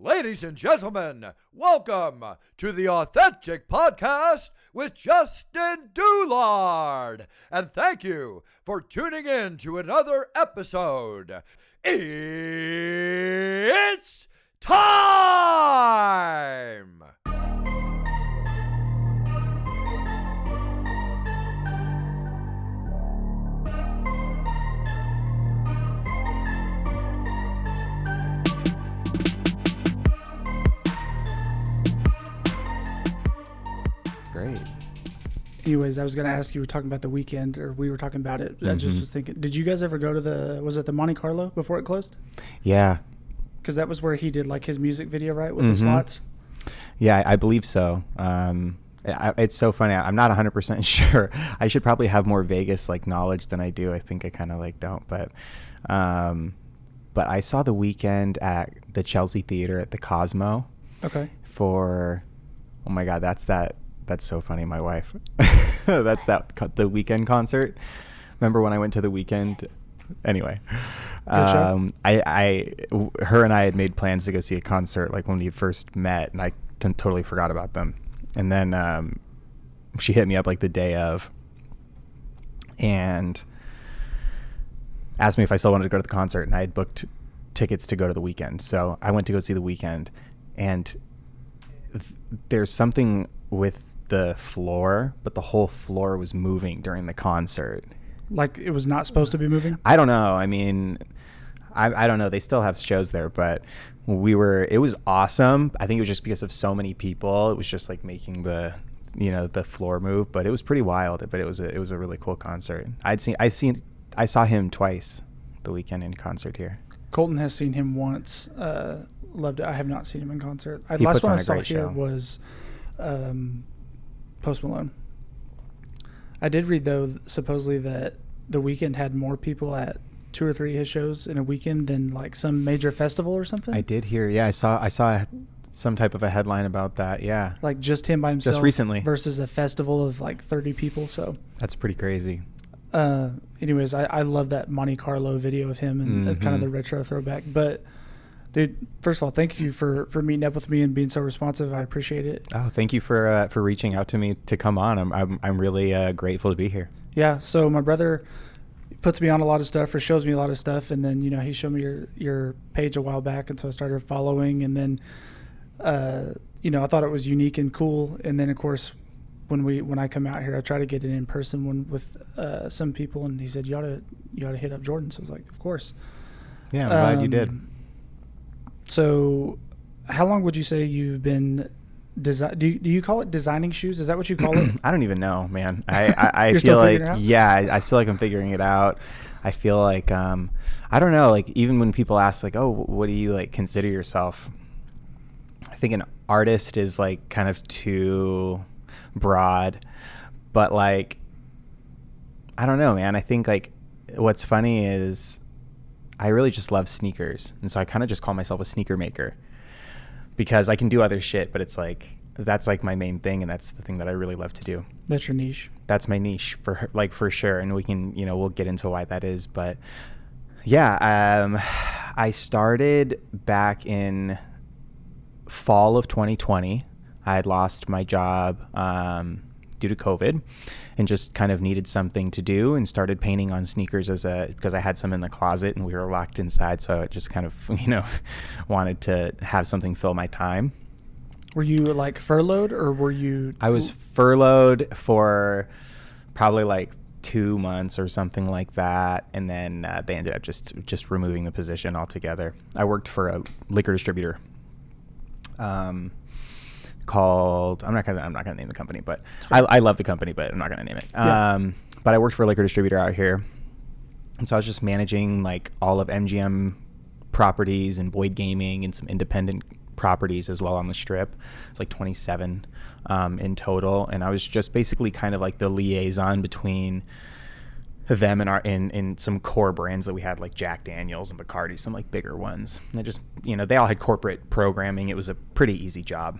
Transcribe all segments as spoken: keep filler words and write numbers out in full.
Ladies and gentlemen, welcome to the Authentic Podcast with Justin Douillard, and thank you for tuning in to another episode. It's time! Great. Anyways, I was gonna ask you. We were talking about The Weeknd, or we were talking about it. Mm-hmm. I just was thinking. Did you guys ever go to the? Was it the Monte Carlo before it closed? Yeah. Because that was where he did like his music video, right, with mm-hmm. the slots. Yeah, I believe so. Um, I, it's so funny. I'm not one hundred percent sure. I should probably have more Vegas like knowledge than I do. I think I kind of like don't, but. Um, but I saw The Weeknd at the Chelsea Theater at the Cosmo. Okay. For, oh my God, that's that. That's so funny, my wife. That's that the Weeknd concert. Remember when I went to The Weeknd? Anyway, um, I, I, w- her and I had made plans to go see a concert like when we first met, and I t- totally forgot about them. And then um, she hit me up like the day of, and asked me if I still wanted to go to the concert, and I had booked tickets to go to The Weeknd. So I went to go see The Weeknd, and th- there's something with the floor, but the whole floor was moving during the concert. Like it was not supposed to be moving? I don't know. I mean, I, I don't know. They still have shows there, but we were, it was awesome. I think it was just because of so many people. It was just like making the, you know, the floor move, but it was pretty wild, but it was a, it was a really cool concert. I'd seen, I seen, I saw him twice, The Weeknd in concert here. Colton has seen him once. Uh, loved it. I have not seen him in concert. The last one I saw here was, um, Post Malone. I did read though supposedly that The Weeknd had more people at two or three of his shows in a weekend than like some major festival or something. I did hear, yeah, I saw I saw some type of a headline about that, yeah. Like just him by himself, just recently, versus a festival of like thirty people. So that's pretty crazy. Uh, anyways, I, I love that Monte Carlo video of him and mm-hmm. the, kind of the retro throwback, but. Dude, first of all, thank you for, for meeting up with me and being so responsive. I appreciate it. Oh, thank you for uh, for reaching out to me to come on. I'm I'm, I'm really uh, grateful to be here. Yeah. So my brother puts me on a lot of stuff or shows me a lot of stuff, and then you know he showed me your, your page a while back, and so I started following, and then uh, you know I thought it was unique and cool, and then of course when we when I come out here, I try to get it in person when, with uh, some people, and he said you ought to you ought to hit up Jordon. So I was like, of course. Yeah, I'm glad um, you did. So how long would you say you've been design? Do you, do you call it designing shoes? Is that what you call it? I don't even know, man. I, I, I feel like, yeah, I, I feel like I'm figuring it out. I feel like, um, I don't know, like even when people ask like, oh, what do you like consider yourself? I think an artist is like kind of too broad, but like, I don't know, man. I think like what's funny is I really just love sneakers. And so I kind of just call myself a sneaker maker because I can do other shit, but it's like, that's like my main thing. And that's the thing that I really love to do. That's your niche. That's my niche for like, for sure. And we can, you know, we'll get into why that is, but yeah, um, I started back in fall of twenty twenty. I had lost my job, um, due to COVID and just kind of needed something to do and started painting on sneakers as a, because I had some in the closet and we were locked inside. So I just kind of, you know, wanted to have something fill my time. Were you like furloughed or were you? I was furloughed for probably like two months or something like that. And then uh, they ended up just, just removing the position altogether. I worked for a liquor distributor. Um, called I'm not gonna I'm not gonna name the company, but I, I love the company, but I'm not gonna name it. Yeah. Um, but I worked for a liquor distributor out here, and so I was just managing like all of M G M properties and Boyd Gaming and some independent properties as well on the strip. It's like twenty-seven um, in total, and I was just basically kind of like the liaison between them and our in in some core brands that we had like Jack Daniels and Bacardi, some like bigger ones. And I just you know they all had corporate programming. It was a pretty easy job.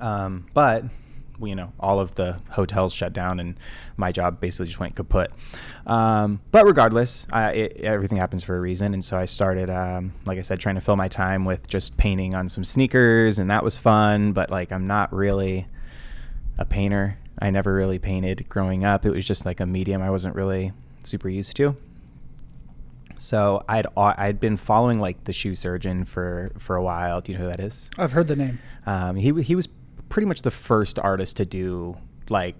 Um, but you know, all of the hotels shut down and my job basically just went kaput. Um, but regardless, I, it, everything happens for a reason. And so I started, um, like I said, trying to fill my time with just painting on some sneakers, and that was fun. But like, I'm not really a painter. I never really painted growing up. It was just like a medium I wasn't really super used to. So I'd I'd been following like the Shoe Surgeon for, for a while. Do you know who that is? I've heard the name. Um, he he was pretty much the first artist to do like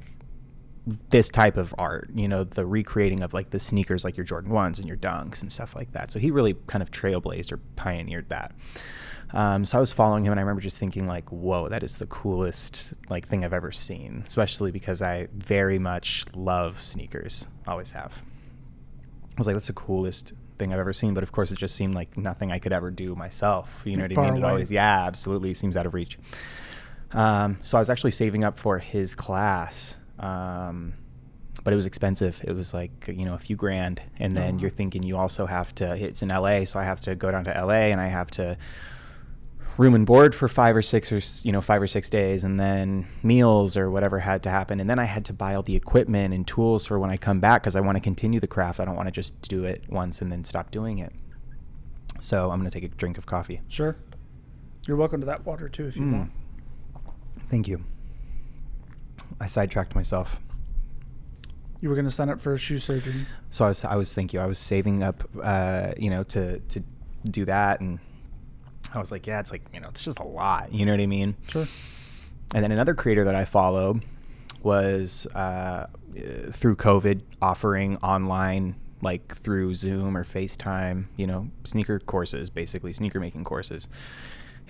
this type of art, you know, the recreating of like the sneakers, like your Jordan ones and your Dunks and stuff like that. So he really kind of trailblazed or pioneered that. Um, so I was following him, and I remember just thinking like, whoa, that is the coolest like thing I've ever seen, especially because I very much love sneakers, always have. I was like, that's the coolest thing I've ever seen. But of course, it just seemed like nothing I could ever do myself. You know what Far I mean? It always, yeah, absolutely. It seems out of reach. Um, so I was actually saving up for his class. Um, but it was expensive. It was like, you know, a few grand. And then oh. you're thinking you also have to, it's in L A. So I have to go down to L A and I have to room and board for five or six or, you know, five or six days, and then meals or whatever had to happen. And then I had to buy all the equipment and tools for when I come back, because I want to continue the craft. I don't want to just do it once and then stop doing it. So I'm going to take a drink of coffee. Sure. You're welcome to that water too, if you mm. want. Thank you. I sidetracked myself. You were going to sign up for a shoe surgery. So I was, I was, thank you. I was saving up, uh, you know, to, to do that. And I was like, yeah, it's like, you know, it's just a lot. You know what I mean? Sure. And then another creator that I follow was uh, through COVID offering online, like through Zoom or FaceTime, you know, sneaker courses, basically sneaker making courses.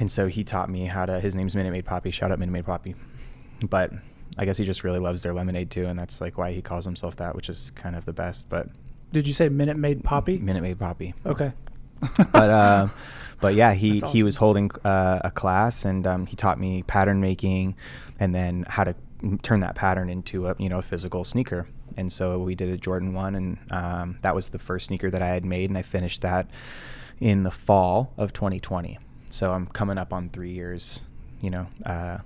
And so he taught me how to, his name's Minute Made Poppy. Shout out Minute Made Poppy. But I guess he just really loves their lemonade too. And that's like why he calls himself that, which is kind of the best. But did you say Minute Made Poppy? Minute Made Poppy. Okay. But, uh, but yeah, he, awesome. he was holding uh, a class, and um, he taught me pattern making, and then how to turn that pattern into a, you know, a physical sneaker. And so we did a Jordan one, and um, that was the first sneaker that I had made. And I finished that in the fall of twenty twenty. So I'm coming up on three years, you know, uh,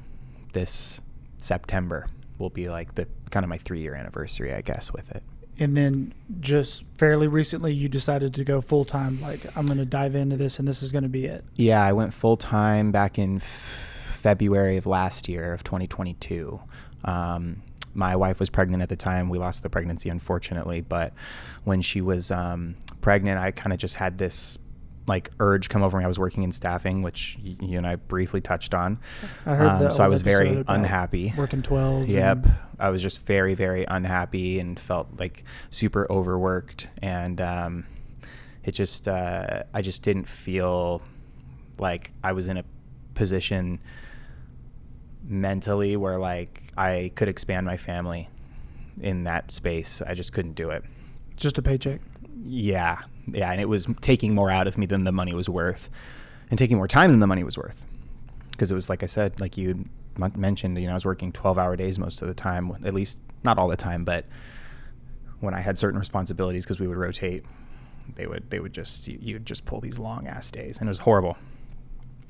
this September will be like the kind of my three year anniversary, I guess, with it. And then just fairly recently, you decided to go full time. Like, I'm going to dive into this and this is going to be it. Yeah, I went full time back in f- February of last year of twenty twenty-two. Um, my wife was pregnant at the time. We lost the pregnancy, unfortunately. But when she was um, pregnant, I kind of just had this like urge come over me. I was working in staffing, which you and I briefly touched on. I heard um, that. So I was very unhappy. Working twelve. Yep. I was just very, very unhappy and felt like super overworked. And, um, it just, uh, I just didn't feel like I was in a position mentally where like I could expand my family in that space. I just couldn't do it. Just a paycheck. Yeah. Yeah. And it was taking more out of me than the money was worth, and taking more time than the money was worth. Cause it was, like I said, like you mentioned, you know, I was working twelve hour days most of the time, at least not all the time, but when I had certain responsibilities, cause we would rotate, they would, they would just, you'd just pull these long ass days, and it was horrible.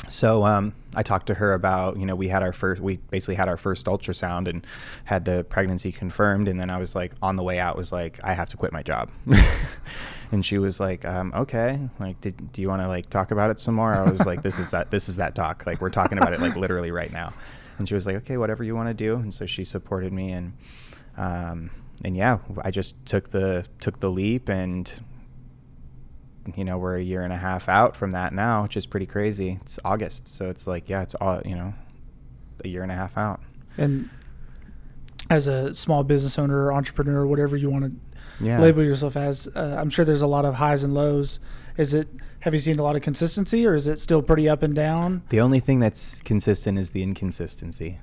So, um, I talked to her about, you know, we had our first, we basically had our first ultrasound and had the pregnancy confirmed. And then I was like, on the way out was like, I have to quit my job. And she was like, um, okay, like, did, do you want to like talk about it some more? I was like, this is that, this is that talk. Like, we're talking about it like literally right now. And she was like, okay, whatever you want to do. And so she supported me, and, um, and yeah, I just took the, took the leap, and you know, we're a year and a half out from that now, which is pretty crazy. It's August. So it's like, yeah, it's all, you know, a year and a half out. And as a small business owner or entrepreneur, whatever you want to yeah. label yourself as, uh, I'm sure there's a lot of highs and lows. Is it, have you seen a lot of consistency, or is it still pretty up and down? The only thing that's consistent is the inconsistency.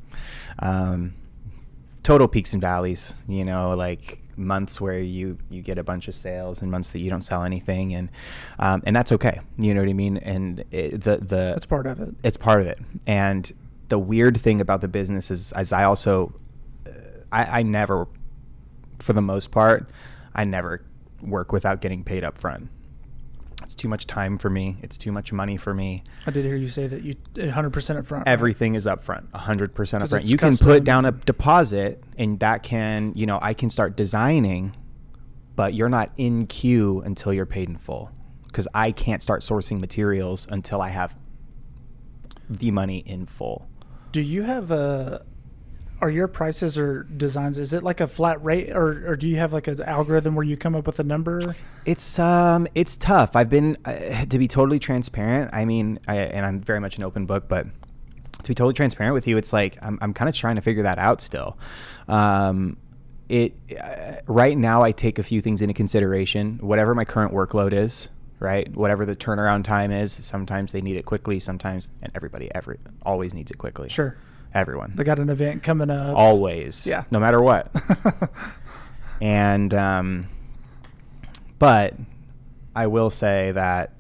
Um, total peaks and valleys, you know, like months where you, you get a bunch of sales, and months that you don't sell anything. And, um, and that's okay. You know what I mean? And it, the, the, that's part of it. It's part of it. And the weird thing about the business is, as I also, uh, I, I never, for the most part, I never work without getting paid up front. It's too much time for me. It's too much money for me. I did hear you say that you one hundred percent up front. Everything right? is up front, one hundred percent up front. You can put down a deposit and that can, you know, I can start designing, but you're not in queue until you're paid in full because I can't start sourcing materials until I have the money in full. Do you have a... Are your prices or designs, is it like a flat rate or, or do you have like an algorithm where you come up with a number? It's um, it's tough. I've been, uh, to be totally transparent, I mean, I, and I'm very much an open book, but to be totally transparent with you, it's like I'm, I'm kind of trying to figure that out still. Um, it uh, right now I take a few things into consideration, whatever my current workload is, right? Whatever the turnaround time is, sometimes they need it quickly, sometimes, and everybody every, always needs it quickly. Sure. Everyone. They got an event coming up. Always. Yeah. No matter what. and, um, but I will say that,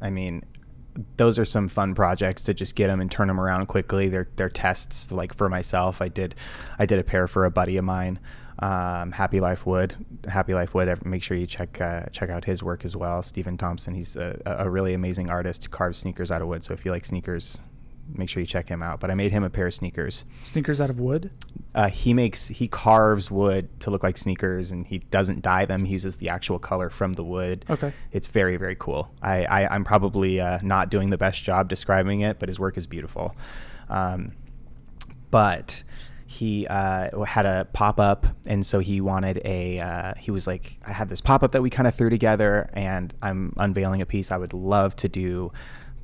I mean, those are some fun projects to just get them and turn them around quickly. They're, they're tests. Like for myself, I did, I did a pair for a buddy of mine. Um, Happy Life Wood, Happy Life Wood. Make sure you check, uh, check out his work as well. Stephen Thompson. He's a, a really amazing artist who carves sneakers out of wood. So if you like sneakers, make sure you check him out. But I made him a pair of sneakers. Sneakers out of wood? Uh, he makes, he carves wood to look like sneakers, and he doesn't dye them. He uses the actual color from the wood. Okay. It's very, very cool. I, I, I'm probably uh, not doing the best job describing it, but his work is beautiful. Um, but he uh, had a pop-up, and so he wanted a, uh, he was like, I had this pop-up that we kind of threw together, and I'm unveiling a piece I would love to do.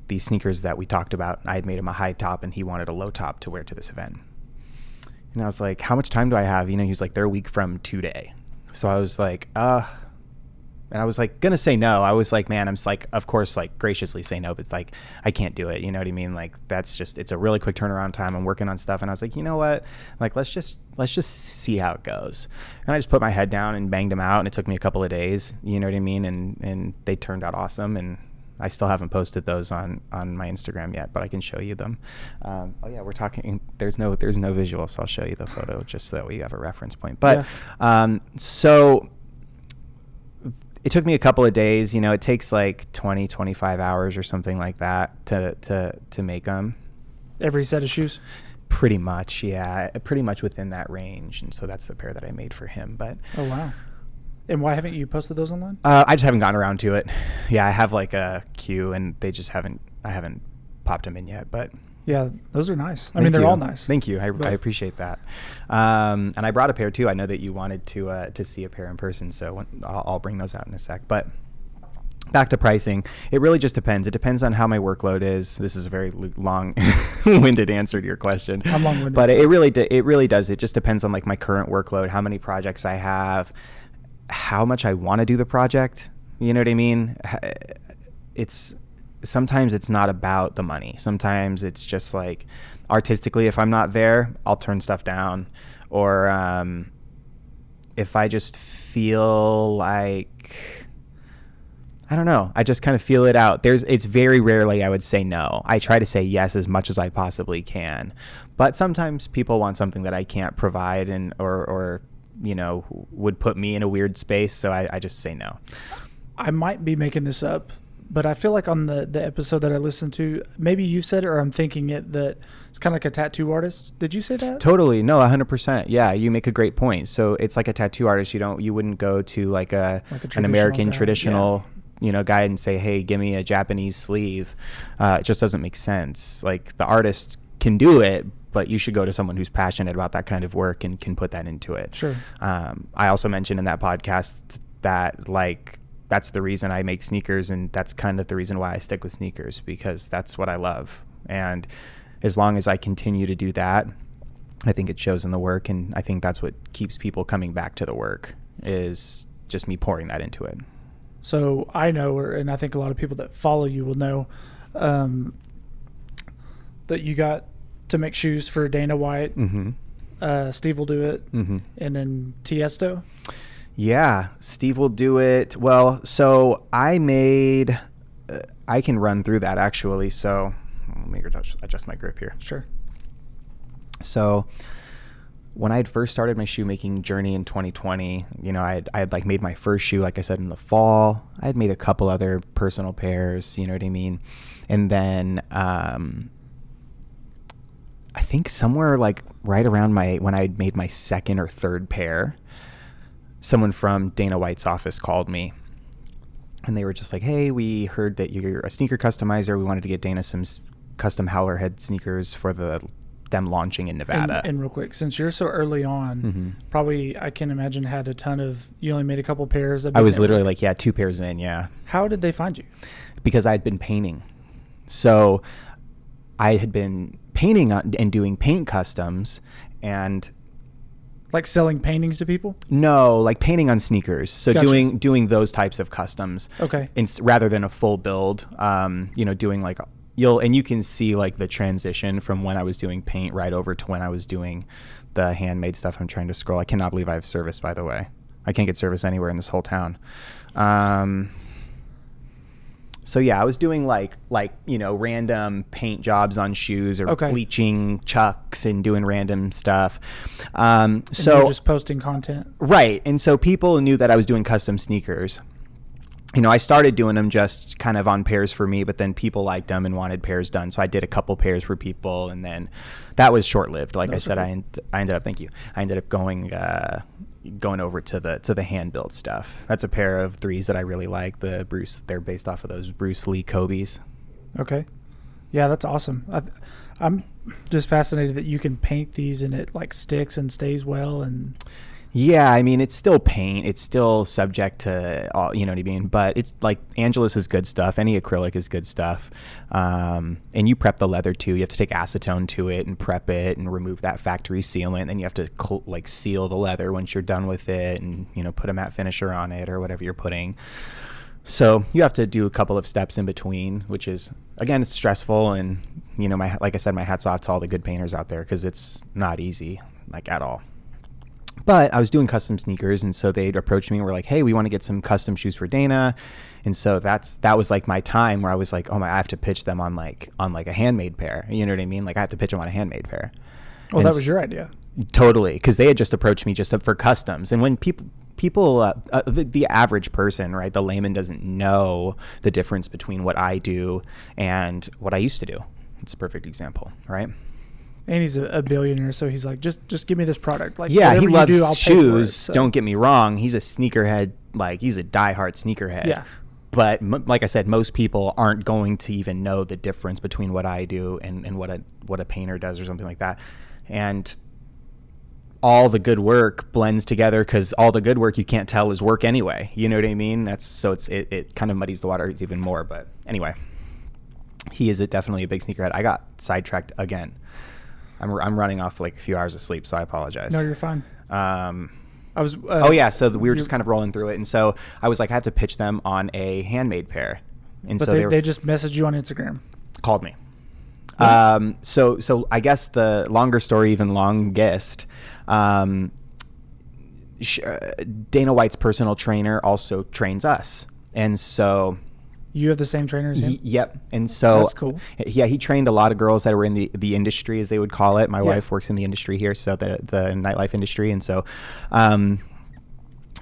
These sneakers that we talked about, I had made him a high top and he wanted a low top to wear to this event. And I was like, how much time do I have? You know, he was like, they're a week from today. So I was like, uh, and I was like, gonna say no. I was like, man, I'm just like, of course, like graciously say no, but like, I can't do it. You know what I mean? Like, that's just, it's a really quick turnaround time. I'm working on stuff. And I was like, you know what? Like, let's just, let's just see how it goes. And I just put my head down and banged them out. And it took me a couple of days, you know what I mean? And, and they turned out awesome. And I still haven't posted those on, on my Instagram yet, but I can show you them. Um, oh yeah, we're talking, there's no, there's no visual. So I'll show you the photo just so that we have a reference point. But, yeah. um, so it took me a couple of days, you know, it takes like twenty, twenty-five hours or something like that to, to, to make them. Every set of shoes? Pretty much. Yeah. Pretty much within that range. And so that's the pair that I made for him, but. Oh, wow. And why haven't you posted those online? Uh, I just haven't gotten around to it. Yeah, I have like a queue, and they just haven't. I haven't popped them in yet. But yeah, those are nice. I mean, they're all nice. Thank you. I, I appreciate that. Um, and I brought a pair too. I know that you wanted to uh, to see a pair in person, so when, I'll, I'll bring those out in a sec. But back to pricing, it really just depends. It depends on how my workload is. This is a very long-winded answer to your question. I'm long-winded, but it really, it really does. It just depends on like my current workload, how many projects I have. How much I want to do the project. You know what I mean? It's sometimes it's not about the money. Sometimes it's just like artistically, if I'm not there, I'll turn stuff down. Or um, if I just feel like, I don't know, I just kind of feel it out. There's, it's very rarely I would say no. I try to say yes as much as I possibly can. But sometimes people want something that I can't provide, and, or, or, you know, would put me in a weird space. So I, I just say no. I might be making this up, but I feel like on the, the episode that I listened to, maybe you said it or I'm thinking it, that it's kind of like a tattoo artist. Did you say that? Totally. No, one hundred percent. Yeah, you make a great point. So it's like a tattoo artist. You don't, you wouldn't go to like a, like a an American guy. traditional, yeah. you know, guy and say, hey, give me a Japanese sleeve. Uh, it just doesn't make sense. Like the artist can do it, but you should go to someone who's passionate about that kind of work and can put that into it. Sure. Um, I also mentioned in that podcast that like, that's the reason I make sneakers, and that's kind of the reason why I stick with sneakers, because that's what I love. And as long as I continue to do that, I think it shows in the work. And I think that's what keeps people coming back to the work, is just me pouring that into it. So I know, and I think a lot of people that follow you will know, um, that you got to make shoes for Dana White, mm-hmm. uh, Steve Will Do It, mm-hmm. and then Tiesto? Yeah, Steve Will Do It. Well, so I made, uh, I can run through that actually. So let me adjust my grip here. Sure. So when I had first started my shoemaking journey in twenty twenty, you know, I had, I had like made my first shoe, like I said, in the fall. I had made a couple other personal pairs, you know what I mean? And then um, I think somewhere like right around my, when I had made my second or third pair, someone from Dana White's office called me. And they were just like, hey, we heard that you're a sneaker customizer. We wanted to get Dana some custom Howlerhead sneakers for the them launching in Nevada. And, and real quick, since you're so early on, mm-hmm. probably, I can imagine, had a ton of, you only made a couple pairs. I was literally like, yeah, two pairs in, yeah. How did they find you? Because I'd been painting. So I had been painting and doing paint customs and... Like selling paintings to people? No, like painting on sneakers. So gotcha. doing doing those types of customs. Okay. In, rather than a full build, um, you know, doing like you'll and you can see like the transition from when I was doing paint right over to when I was doing the handmade stuff. I'm trying to scroll. I cannot believe I have service, by the way. I can't get service anywhere in this whole town. Um, so yeah, I was doing like like you know random paint jobs on shoes or okay. bleaching chucks and doing random stuff. Um, and so just posting content, right? And so people knew that I was doing custom sneakers. You know, I started doing them just kind of on pairs for me, but then people liked them and wanted pairs done, so I did a couple pairs for people, and then that was short lived. Like That's I said, okay. I end, I ended up thank you. I ended up going. Uh, going over to the to the hand built stuff. That's a pair of threes that I really like, the Bruce, they're based off of those Bruce Lee Kobe's. Okay, yeah, that's awesome. I, I'm just fascinated that you can paint these and it like sticks and stays well. And yeah, I mean, it's still paint, it's still subject to all, you know what I mean, but it's like Angelus is good stuff, any acrylic is good stuff, um and you prep the leather too. You have to take acetone to it and prep it and remove that factory sealant, and then you have to cl- like seal the leather once you're done with it, and you know, put a matte finisher on it or whatever you're putting. So you have to do a couple of steps in between, which is, again, it's stressful. And you know, my, like I said, my hat's off to all the good painters out there, because it's not easy, like at all. But I was doing custom sneakers, and so they'd approach me and were like, hey, we want to get some custom shoes for Dana. And so that's that was like my time where I was like, oh my, I have to pitch them on like on like a handmade pair. You know what I mean? Like I have to pitch them on a handmade pair. Well, and that was your idea. Totally. Because they had just approached me just for customs. And when people people uh, uh, the, the average person, right, the layman doesn't know the difference between what I do and what I used to do. It's a perfect example, right? And he's a billionaire, so he's like, just just give me this product. Like, yeah, he loves do, shoes. It, so. Don't get me wrong. He's a sneakerhead. Like, he's a diehard sneakerhead. Yeah. But m- like I said, most people aren't going to even know the difference between what I do and, and what a what a painter does or something like that. And all the good work blends together, because all the good work you can't tell is work anyway. You know what I mean? That's so it's it, it kind of muddies the waters even more. But anyway, he is a, definitely a big sneakerhead. I got sidetracked again. I'm I'm running off like a few hours of sleep, so I apologize. No, you're fine. Um, I was. Uh, oh yeah, so we were just kind of rolling through it, and so I was like, I had to pitch them on a handmade pair, and but so they, they, were, they just messaged you on Instagram, called me. Yeah. Um, so so I guess the longer story, even longest, um, Dana White's personal trainer also trains us, and so. You have the same trainer as him? He, yep. And so that's cool. Yeah, he trained a lot of girls that were in the, the industry, as they would call it. My yeah. wife works in the industry here, so the the nightlife industry. And so um,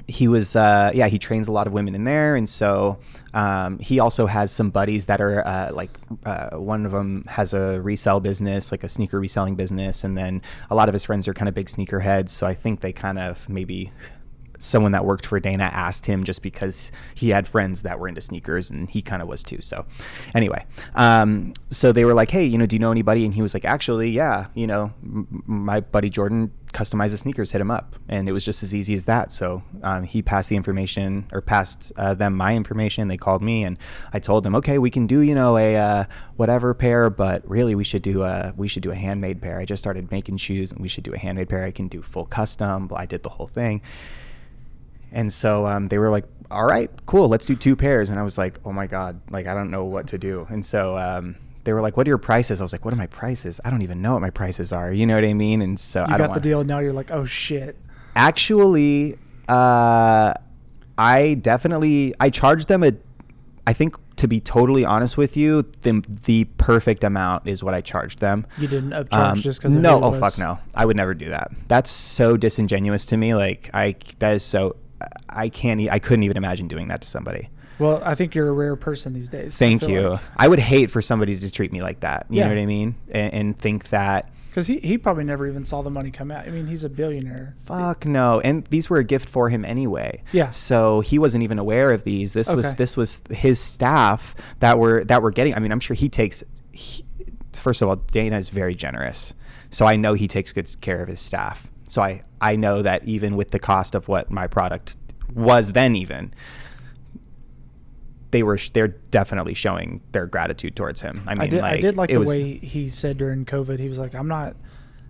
he was, uh, yeah, he trains a lot of women in there. And so um, he also has some buddies that are uh, like, uh, one of them has a resell business, like a sneaker reselling business. And then a lot of his friends are kind of big sneakerheads. So I think they kind of maybe... someone that worked for Dana asked him, just because he had friends that were into sneakers and he kind of was too. So anyway, um, so they were like, hey, you know, do you know anybody? And he was like, actually, yeah, you know, m- my buddy Jordon customizes sneakers, hit him up. And it was just as easy as that. So um, he passed the information or passed uh, them my information. They called me and I told them, okay, we can do, you know, a uh, whatever pair, but really we should do a, we should do a handmade pair. I just started making shoes and we should do a handmade pair. I can do full custom. I did the whole thing. And so um, they were like, all right, cool, let's do two pairs. And I was like, oh my God, like, I don't know what to do. And so um, they were like, what are your prices? I was like, what are my prices? I don't even know what my prices are. You know what I mean? And so you I got the deal. Now you're like, oh shit. Actually, uh, I definitely, I charged them a, I think to be totally honest with you, the, the perfect amount is what I charged them. You didn't upcharge um, just because? No, oh was... fuck no, I would never do that. That's so disingenuous to me. Like I, that is so, I can't, I couldn't even imagine doing that to somebody. Well, I think you're a rare person these days. Thank I you. Like. I would hate for somebody to treat me like that. You yeah. know what I mean? And, and think that. Because he, he probably never even saw the money come out. I mean, he's a billionaire. Fuck no. And these were a gift for him anyway. Yeah. So he wasn't even aware of these. This okay. was this was his staff that were that were getting. I mean, I'm sure he takes. He, first of all, Dana is very generous. So I know he takes good care of his staff. So I, I know that even with the cost of what my product was then even. They were they're definitely showing their gratitude towards him. I mean, I did like, I did like the was, way he said during COVID, he was like, I'm not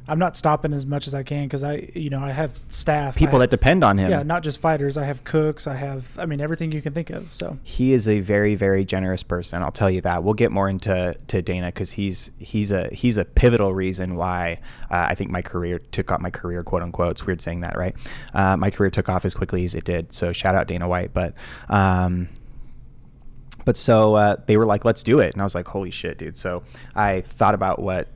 I'm not stopping as much as I can because I you know, I have staff. People I, that depend on him. Yeah, not just fighters. I have cooks, I have I mean everything you can think of. So he is a very, very generous person, I'll tell you that. We'll get more into to Dana because he's he's a he's a pivotal reason why uh, I think my career took off my career, quote unquote. It's weird saying that, right? Uh, my career took off as quickly as it did. So shout out Dana White, but um But so uh, they were like, let's do it. And I was like, holy shit, dude. So I thought about what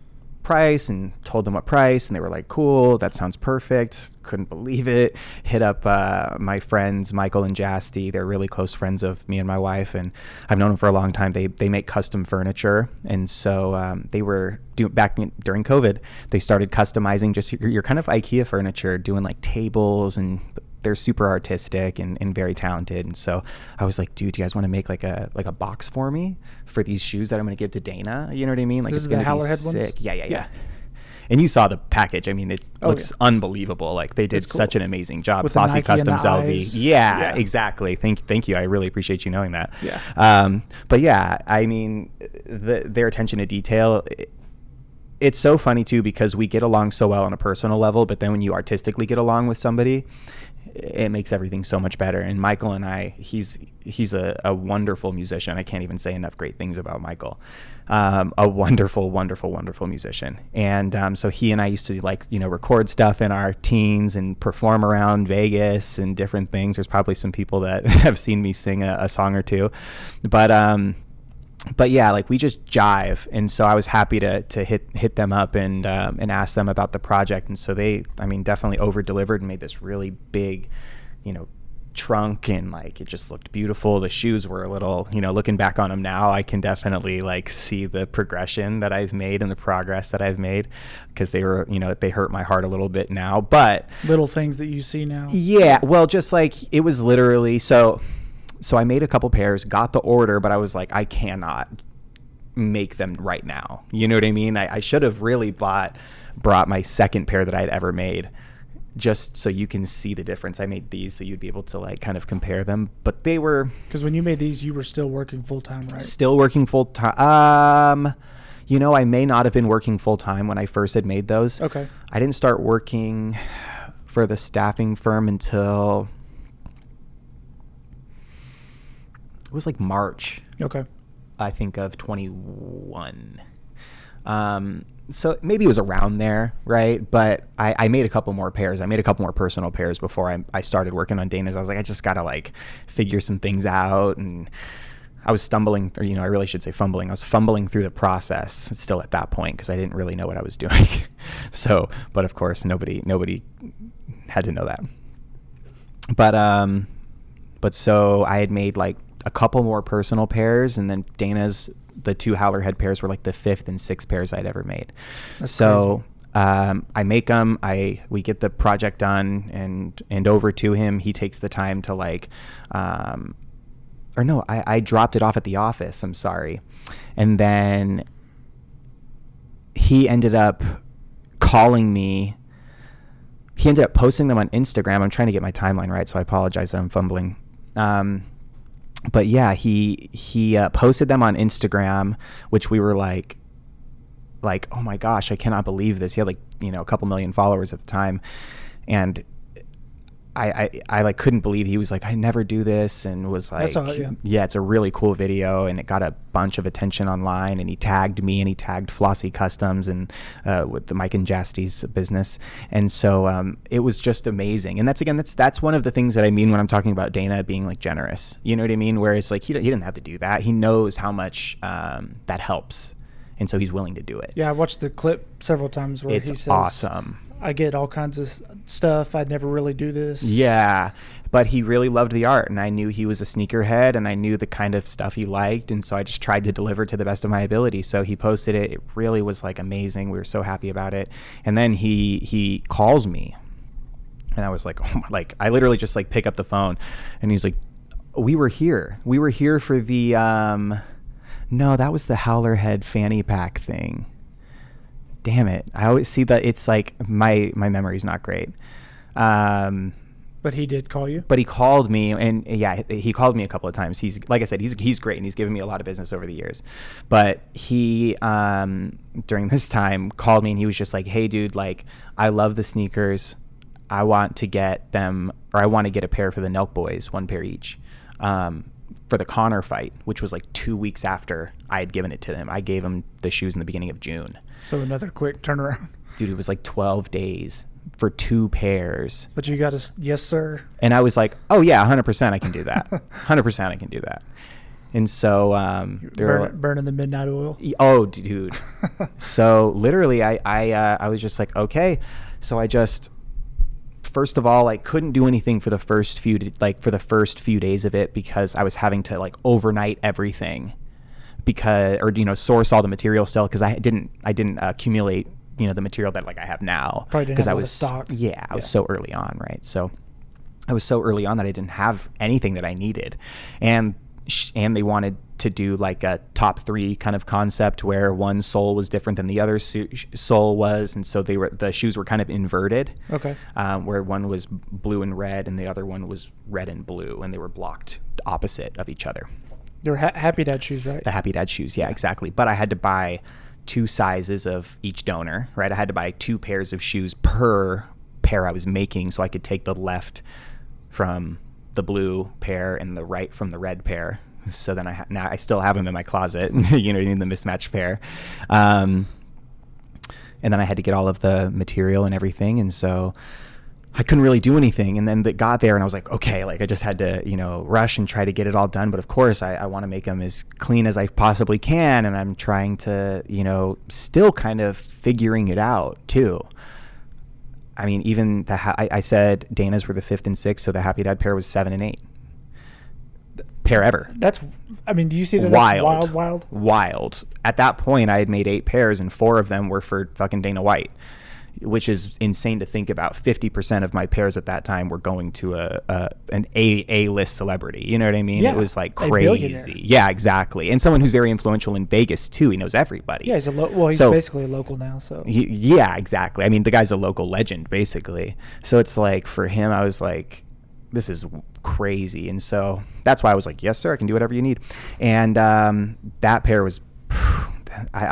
price and told them what price. And they were like, cool, that sounds perfect. Couldn't believe it. Hit up uh, my friends, Michael and Jasty. They're really close friends of me and my wife. And I've known them for a long time. They they make custom furniture. And so um, they were do, back in, during COVID, they started customizing just your, your kind of IKEA furniture, doing like tables and they're super artistic and, and very talented. And so I was like, dude, do you guys want to make like a like a box for me for these shoes that I'm going to give to Dana? You know what I mean? Like this it's going to be sick. Ones? Yeah, yeah, yeah, yeah. And you saw the package. I mean, it oh, looks yeah. unbelievable. Like they did cool. such an amazing job. With Flossy Customs L V. Yeah, yeah, exactly. Thank thank you. I really appreciate you knowing that. Yeah. Um, but yeah, I mean, the, their attention to detail, it, it's so funny too, because we get along so well on a personal level, but then when you artistically get along with somebody, it makes everything so much better. And Michael and I, he's he's a, a wonderful musician. I can't even say enough great things about Michael. Um, a wonderful, wonderful, wonderful musician. And um, so he and I used to like, you know, record stuff in our teens and perform around Vegas and different things. There's probably some people that have seen me sing a, a song or two. But um, but yeah, like we just jive. And so I was happy to to hit hit them up and um, and ask them about the project. And so they, I mean, definitely over delivered and made this really big, you know, trunk, and like it just looked beautiful. The shoes were a little, you know, looking back on them now, I can definitely like see the progression that I've made and the progress that I've made, because they were, you know, they hurt my heart a little bit now, but little things that you see now. Yeah, well, just like it was literally so. So I made a couple pairs, got the order, but I was like, I cannot make them right now. You know what I mean? I, I should have really bought, brought my second pair that I'd ever made, just so you can see the difference. I made these so you'd be able to like kind of compare them, but they were... Because when you made these, you were still working full-time, right? Still working full-time. Um, you know, I may not have been working full-time when I first had made those. Okay. I didn't start working for the staffing firm until... It was like March, okay, I think of twenty-one. Um, so maybe it was around there, right? But I, I made a couple more pairs. I made a couple more personal pairs before I, I started working on Dana's. I was like, I just gotta like figure some things out, and I was stumbling, or you know, I really should say fumbling. I was fumbling through the process still at that point because I didn't really know what I was doing. So, but of course, nobody nobody had to know that. But um, but so I had made like a couple more personal pairs, and then Dana's, the two howler head pairs were like the fifth and sixth pairs I'd ever made. That's so crazy. um I make them, I we get the project done and and over to him. He takes the time to like um or no I, I dropped it off at the office, I'm sorry, and then he ended up calling me. He ended up posting them on Instagram. I'm trying to get my timeline right, so I apologize that I'm fumbling. um But yeah, he he uh, posted them on Instagram, which we were like, like, oh my gosh, I cannot believe this. He had like, you know, a couple million followers at the time. And I, I, I like couldn't believe he was like, I never do this, and was like, all, yeah. yeah, it's a really cool video, and it got a bunch of attention online, and he tagged me and he tagged Flossy Customs and uh, with the Mike and Jasty's business, and so um, it was just amazing. And that's again, that's that's one of the things that I mean when I'm talking about Dana being like generous. You know what I mean? Where it's like he he didn't have to do that. He knows how much um, that helps, and so he's willing to do it. Yeah, I watched the clip several times where it's he says, awesome. I get all kinds of stuff. I'd never really do this. Yeah. But he really loved the art, and I knew he was a sneakerhead, and I knew the kind of stuff he liked. And so I just tried to deliver to the best of my ability. So he posted it. It really was like amazing. We were so happy about it. And then he, he calls me, and I was like, oh my, like I literally just like pick up the phone, and he's like, we were here. We were here for the, um, no, that was the Howlerhead fanny pack thing. Damn it. I always see that. It's like my, my memory's not great. Um, but he did call you, but he called me, and yeah, he called me a couple of times. He's like I said, he's, he's great. And he's given me a lot of business over the years, but he, um, during this time called me, and he was just like, hey dude, like I love the sneakers. I want to get them, or I want to get a pair for the Nelk Boys, one pair each. Um, for the Connor fight, which was like two weeks after I had given it to them. I gave him the shoes in the beginning of June. So another quick turnaround. Dude, it was like twelve days for two pairs. But you got a yes, sir. And I was like, oh yeah, one hundred percent I can do that. one hundred percent I can do that. And so um burn, like, burning the midnight oil. Oh dude. So literally I I uh, I was just like, okay. So I just first of all, I couldn't do anything for the first few, like for the first few days of it, because I was having to like overnight everything, because, or, you know, source all the material still. Cause I didn't, I didn't accumulate, you know, the material that like I have now. Probably didn't Cause have I was stock. Yeah, I yeah. was so early on. Right. So I was so early on that I didn't have anything that I needed. And, and they wanted to do like a top three kind of concept where one sole was different than the other sole was. And so they were, the shoes were kind of inverted. Okay. Um, where one was blue and red and the other one was red and blue, and they were blocked opposite of each other. They were ha- Happy Dad shoes, right? The Happy Dad shoes. Yeah, exactly. But I had to buy two sizes of each donor, right? I had to buy two pairs of shoes per pair I was making, so I could take the left from the blue pair and the right from the red pair. So then I ha- now I still have them in my closet, you know, in the mismatched pair. Um, and then I had to get all of the material and everything. And so I couldn't really do anything. And then that got there and I was like, okay, like I just had to, you know, rush and try to get it all done. But of course I, I want to make them as clean as I possibly can. And I'm trying to, you know, still kind of figuring it out too. I mean, even the, ha- I, I said Dana's were the fifth and sixth. So the Happy Dad pair was seven and eight. Pair ever. That's, I mean, do you see that? Wild, wild, wild, wild. At that point, I had made eight pairs, and four of them were for fucking Dana White, which is insane to think about. fifty percent of my pairs at that time were going to a, a an A A list celebrity. You know what I mean? Yeah, it was like crazy. Yeah, exactly. And someone who's very influential in Vegas too. He knows everybody. Yeah, he's a lo- well, he's so, basically a local now. So he, yeah, exactly. I mean, the guy's a local legend basically. So it's like for him, I was like, this is crazy. And so that's why I was like, yes, sir, I can do whatever you need. And um, that pair was, I,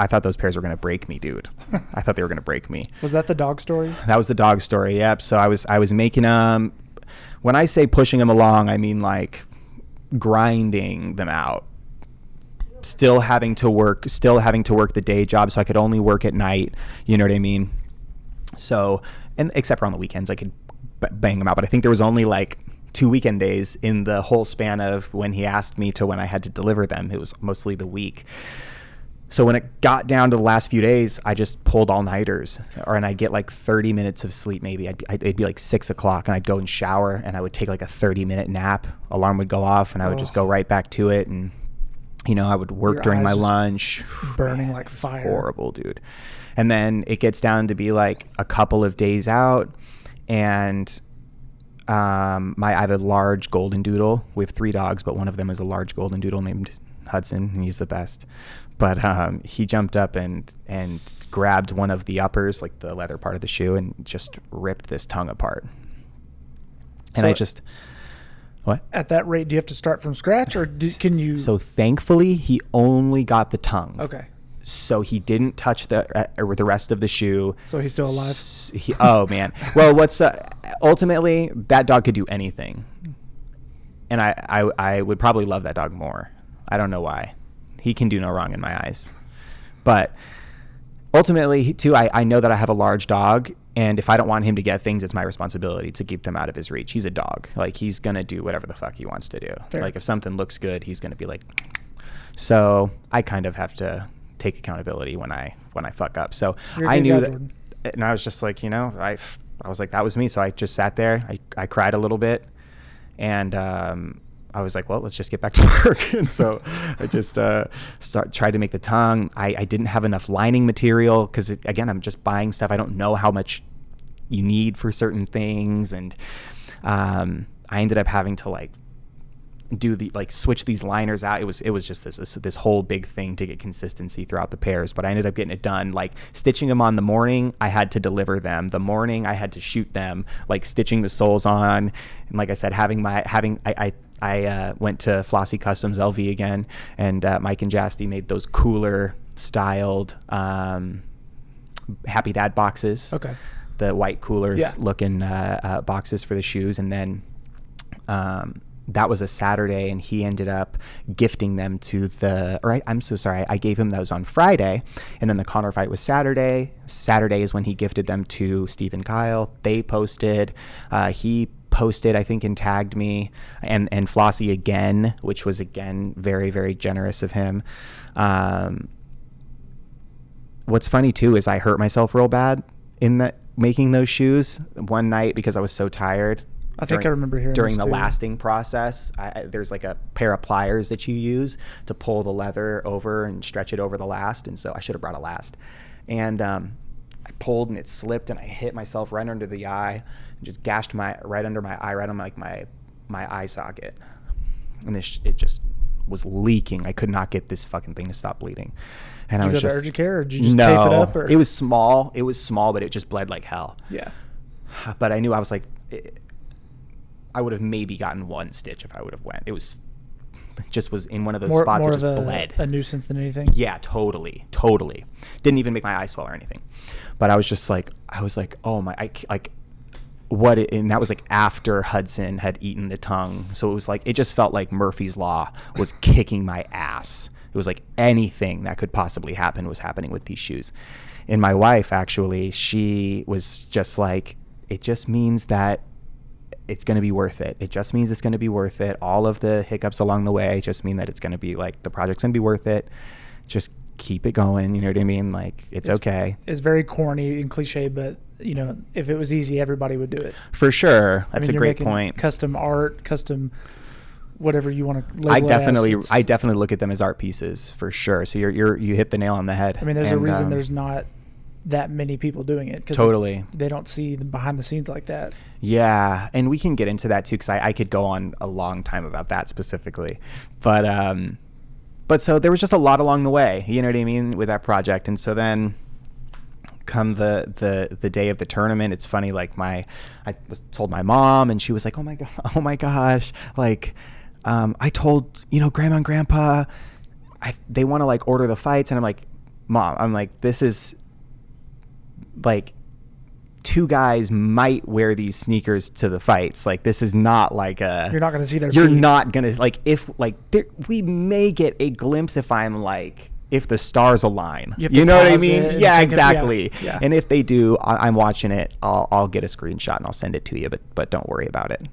I thought those pairs were going to break me, dude. I thought they were going to break me. Was that the dog story? That was the dog story. Yep. So I was, I was making them. Um, when I say pushing them along, I mean like grinding them out, still having to work, still having to work the day job. So I could only work at night. You know what I mean? So, and except for on the weekends, I could bang them out. But I think there was only like two weekend days in the whole span of when he asked me to when I had to deliver them. It was mostly the week. So when it got down to the last few days, I just pulled all nighters, or and I'd get like thirty minutes of sleep. Maybe I'd be, I'd, it'd be like six o'clock and I'd go and shower and I would take like a thirty minute nap. Alarm would go off and I would oh. just go right back to it. And, you know, I would work Your during my lunch. Burning Man, like fire. Horrible, dude. And then it gets down to be like a couple of days out. And um, my I have a large golden doodle. We have three dogs, but one of them is a large golden doodle named Hudson, and he's the best. But um, he jumped up and and grabbed one of the uppers, like the leather part of the shoe, and just ripped this tongue apart. And so I just, what? At that rate, do you have to start from scratch, or do, can you? So thankfully, he only got the tongue. Okay. So he didn't touch the uh, or the rest of the shoe. So he's still alive? He, oh, man. Well, what's uh, ultimately, that dog could do anything. And I, I, I would probably love that dog more. I don't know why. He can do no wrong in my eyes. But ultimately, too, I, I know that I have a large dog. And if I don't want him to get things, it's my responsibility to keep them out of his reach. He's a dog. Like, he's going to do whatever the fuck he wants to do. Fair. Like, if something looks good, he's going to be like. So I kind of have to take accountability when I when I fuck up. So You're I knew that. Jordan. And I was just like, you know, I, I was like, that was me. So I just sat there. I, I cried a little bit. And um, I was like, well, let's just get back to work. And so I just uh, start tried to make the tongue. I, I didn't have enough lining material because, again, I'm just buying stuff. I don't know how much you need for certain things. And um, I ended up having to, like, do the like switch these liners out. It was it was just this, this this whole big thing to get consistency throughout the pairs. But I ended up getting it done. Like stitching them on the morning, I had to deliver them. The morning, I had to shoot them. Like stitching the soles on, and like I said, having my having I I, I uh, went to Flossy Customs L V again, and uh, Mike and Jasty made those cooler styled um, Happy Dad boxes. Okay, the white coolers yeah. looking uh, uh, boxes for the shoes, and then. Um, That was a Saturday, and he ended up gifting them to the, or I, I'm so sorry, I gave him those on Friday, and then the Connor fight was Saturday. Saturday is when he gifted them to Steve and Kyle. They posted, uh, he posted, I think, and tagged me, and, and Flossie again, which was, again, very, very generous of him. Um, what's funny, too, is I hurt myself real bad in the, making those shoes one night because I was so tired. I during, think I remember hearing during the too. lasting process. I, there's like a pair of pliers that you use to pull the leather over and stretch it over the last. And so I should have brought a last. And um, I pulled and it slipped and I hit myself right under the eye and just gashed my right under my eye, right on like my my eye socket. And this it just was leaking. I could not get this fucking thing to stop bleeding. And did I was you go just, to urgent care, or did you just no, tape it up? Or? It was small. It was small, but it just bled like hell. Yeah. But I knew I was like. It, I would have maybe gotten one stitch if I would have went. It was it just was in one of those more, spots more that just of a, bled. A nuisance than anything. Yeah, totally, totally. Didn't even make my eye swell or anything. But I was just like, I was like, oh my, I, like, what? It, and that was like after Hudson had eaten the tongue, so it was like it just felt like Murphy's Law was kicking my ass. It was like anything that could possibly happen was happening with these shoes. And my wife actually, she was just like, it just means that. It's going to be worth it. It just means it's going to be worth it. All of the hiccups along the way just mean that it's going to be like the project's going to be worth it. Just keep it going. You know what I mean? Like it's, it's okay. It's very corny and cliche, but you know, if it was easy, everybody would do it. For sure. That's I mean, a great point. Custom art, custom whatever you want to label I definitely, it as. I definitely look at them as art pieces for sure. So you're, you're, you hit the nail on the head. I mean, there's and, a reason um, there's not that many people doing it because totally. they, they don't see the behind the scenes like that. Yeah. And we can get into that too. Cause I, I could go on a long time about that specifically, but, um, but so there was just a lot along the way, you know what I mean? With that project. And so then come the, the, the day of the tournament, it's funny. Like my, I was told my mom and she was like, Oh my God, Oh my gosh. Like, um, I told, you know, grandma and grandpa, I, they want to like order the fights. And I'm like, mom, I'm like, this is, like two guys might wear these sneakers to the fights. Like this is not like a, you're not going to see their You're feet. not going to like, if like there, we may get a glimpse if I'm like, if the stars align, you, you know what I mean? Yeah, exactly. It, yeah. And if they do, I, I'm watching it. I'll, I'll get a screenshot and I'll send it to you, but, but don't worry about it.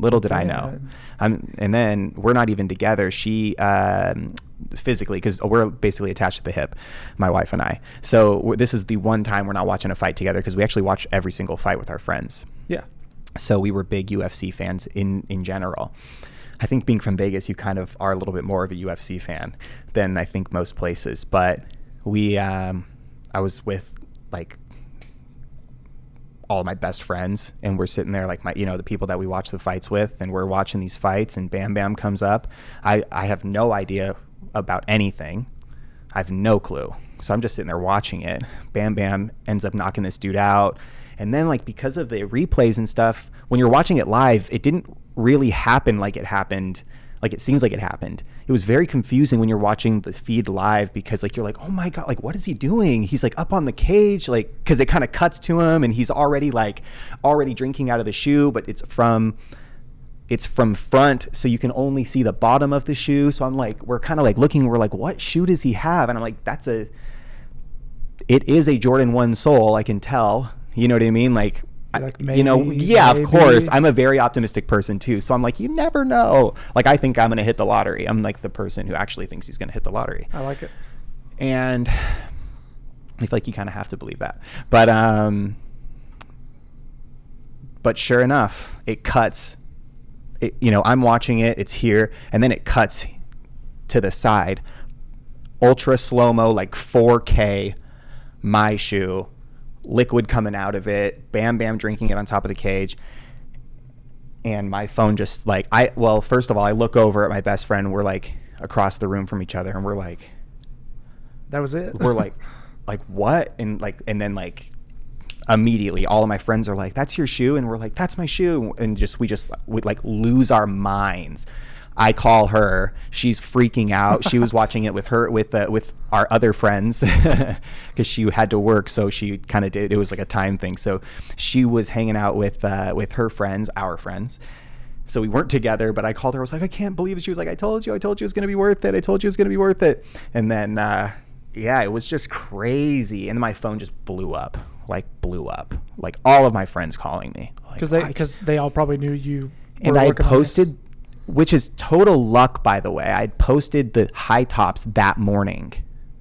Little did yeah. I know. I'm, and then we're not even together. She, um, physically, because we're basically attached at the hip, my wife and I. So this is the one time we're not watching a fight together because we actually watch every single fight with our friends. Yeah. So we were big U F C fans in, in general. I think being from Vegas, you kind of are a little bit more of a U F C fan than I think most places. But we, um, I was with like all my best friends and we're sitting there like my, you know, the people that we watch the fights with and we're watching these fights and Bam Bam comes up. I, I have no idea about anything. I have no clue. So I'm just sitting there watching it. Bam Bam ends up knocking this dude out. And then like because of the replays and stuff, when you're watching it live, it didn't really happen like it happened Like, it seems like it happened. It was very confusing when you're watching the feed live, because like, you're like, oh my God, like, what is he doing? He's like up on the cage, like, cause it kind of cuts to him and he's already like already drinking out of the shoe, but it's from, it's from front. So you can only see the bottom of the shoe. So I'm like, we're kind of like looking, we're like, what shoe does he have? And I'm like, that's a, it is a Jordan one sole. I can tell, you know what I mean? Like, Like maybe, you know, yeah, maybe. Of course. I'm a very optimistic person too. So I'm like, you never know. Like, I think I'm going to hit the lottery. I'm like the person who actually thinks he's going to hit the lottery. I like it. And I feel like you kind of have to believe that. But, um, but sure enough, it cuts, it, you know, I'm watching it, it's here. And then it cuts to the side, ultra slow-mo, like four K, my shoe, liquid coming out of it, bam bam drinking it on top of the cage. And my phone just like, I well first of all I look over at my best friend, we're like across the room from each other, and we're like, that was it? We're like like what? And like, and then like immediately all of my friends are like, that's your shoe? And we're like, that's my shoe. And just we just would like lose our minds. I call her, she's freaking out. She was watching it with her, with uh, with our other friends, because she had to work, so she kind of did, it was like a time thing. So she was hanging out with uh, with her friends, our friends. So we weren't together, but I called her, I was like, I can't believe it. She was like, I told you, I told you it's gonna be worth it. I told you it's gonna be worth it. And then, uh, yeah, it was just crazy. And my phone just blew up, like blew up. Like all of my friends calling me. Because like, they, because they all probably knew you were. And I posted, which is total luck, by the way. I posted the high tops that morning,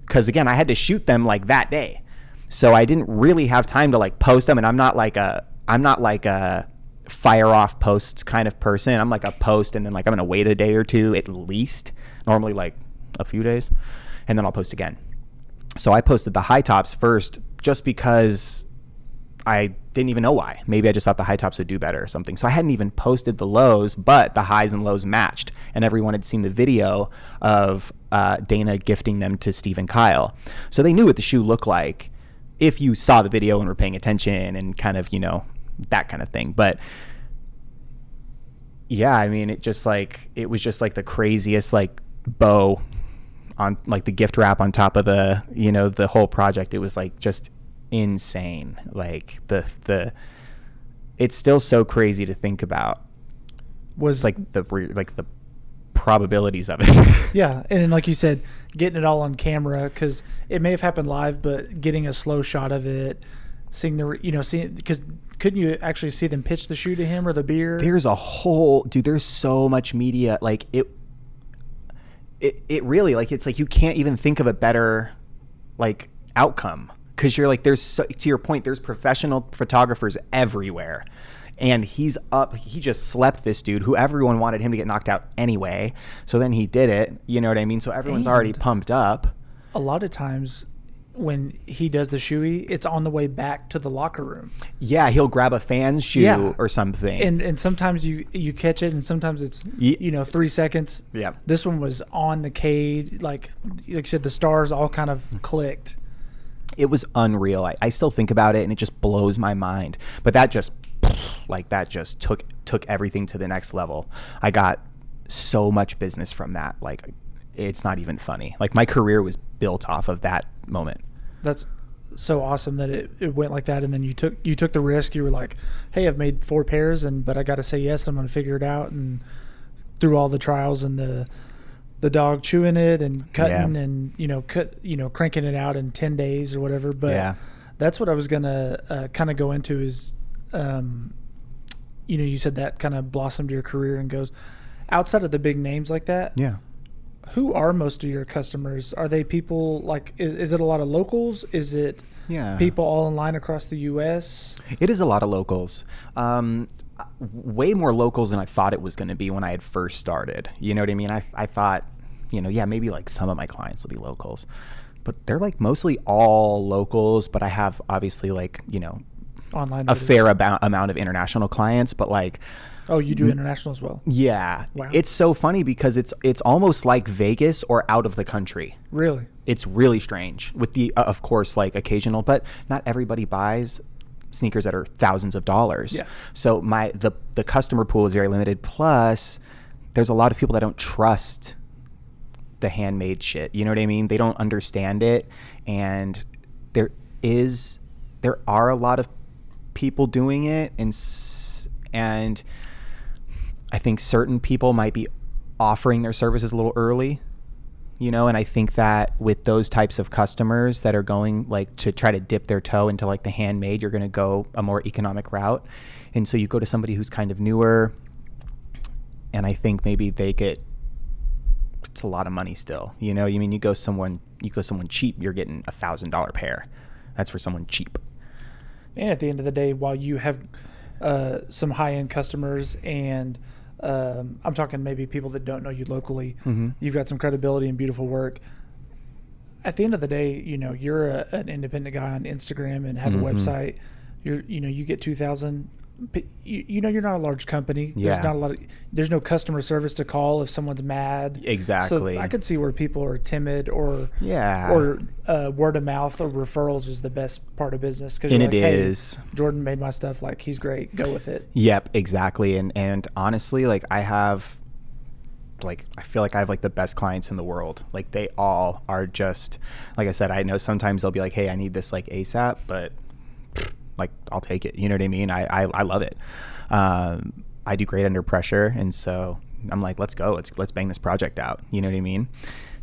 because again, I had to shoot them like that day. So I didn't really have time to like post them. And I'm not like a, I'm not like a fire off posts kind of person. I'm like a post and then like, I'm going to wait a day or two at least, normally like a few days, and then I'll post again. So I posted the high tops first, just because I didn't even know why. Maybe I just thought the high tops would do better or something. So I hadn't even posted the lows, but the highs and lows matched, and everyone had seen the video of uh, Dana gifting them to Steve and Kyle. So they knew what the shoe looked like if you saw the video and were paying attention and kind of, you know, that kind of thing. But yeah, I mean, it just like, it was just like the craziest like bow on like the gift wrap on top of the, you know, the whole project. It was like just insane. Like the the it's still so crazy to think about, was like the like the probabilities of it. Yeah. And then like you said, getting it all on camera, because it may have happened live, but getting a slow shot of it, seeing the, you know, seeing, because couldn't you actually see them pitch the shoe to him or the beer? There's a whole, dude, there's so much media. Like it it, it really, like it's like you can't even think of a better like outcome. Because you're like, there's, so, to your point, there's professional photographers everywhere. And he's up, he just slept this dude who everyone wanted him to get knocked out anyway. So then he did it, you know what I mean? So everyone's and already pumped up. A lot of times when he does the shoey, it's on the way back to the locker room. Yeah, he'll grab a fan's shoe, yeah, or something. And and sometimes you, you catch it, and sometimes it's, Ye- you know, three seconds. Yeah. This one was on the cage. Like, like you said, the stars all kind of clicked. It was unreal. I, I still think about it and it just blows my mind. But that just like that just took took everything to the next level. I got so much business from that. Like it's not even funny. Like my career was built off of that moment. That's so awesome that it, it went like that. And then you took you took the risk. You were like, hey, I've made four pairs and but I got to say yes. I'm going to figure it out. And through all the trials and the the dog chewing it and cutting, yeah, and, you know, cut, you know, cranking it out in ten days or whatever. But yeah, that's what I was going to uh, kind of go into is, um, you know, you said that kind of blossomed your career and goes outside of the big names like that. Yeah. Who are most of your customers? Are they people like, is, is it a lot of locals? Is it, yeah, people all in line across the U S? It is a lot of locals. Um, way more locals than I thought it was going to be when I had first started. You know what I mean? I I thought, you know, yeah, maybe like some of my clients will be locals, but they're like mostly all locals. But I have obviously like, you know, online a videos. fair about, amount of international clients, but like, oh, you do international as well? Yeah. Wow. It's so funny because it's, it's almost like Vegas or out of the country. Really? It's really strange with the, uh, of course, like occasional, but not everybody buys sneakers that are thousands of dollars. Yeah. So my the the customer pool is very limited. Plus, there's a lot of people that don't trust the handmade shit. You know what I mean? They don't understand it. And there is, there are a lot of people doing it. And, and I think certain people might be offering their services a little early, you know? And I think that with those types of customers that are going like to try to dip their toe into like the handmade, you're going to go a more economic route. And so you go to somebody who's kind of newer, and I think maybe they get, it's a lot of money still, you know? You mean you go someone, you go someone cheap, you're getting a thousand dollar pair. That's for someone cheap. And at the end of the day, while you have uh, some high end customers, and um, I'm talking maybe people that don't know you locally, mm-hmm. you've got some credibility and beautiful work. At the end of the day, you know, you're a, an independent guy on Instagram and have mm-hmm. a website. You're, you know, you get two thousand. You, you know, you're not a large company. Yeah. There's not a lot of, there's no customer service to call if someone's mad. Exactly. So I could see where people are timid, or yeah, or uh, word of mouth or referrals is the best part of business. Cause and it like, is. Hey, Jordon made my stuff. Like, he's great. Go with it. Yep, exactly. And and honestly, like I have, like I feel like I have like the best clients in the world. Like they all are just, like I said, I know sometimes they'll be like, hey, I need this like ASAP, but. Like I'll take it. You know what I mean? I, I, I love it. Um, I do great under pressure. And so I'm like, let's go, let's, let's bang this project out. You know what I mean?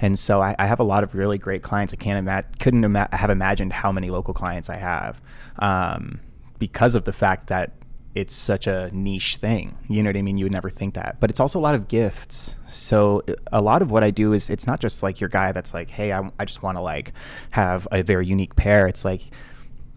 And so I, I have a lot of really great clients. I can't imagine, couldn't ima- have imagined how many local clients I have, um, because of the fact that it's such a niche thing. You know what I mean? You would never think that, but it's also a lot of gifts. So a lot of what I do is, it's not just like your guy that's like, hey, I, I just want to like have a very unique pair. It's like,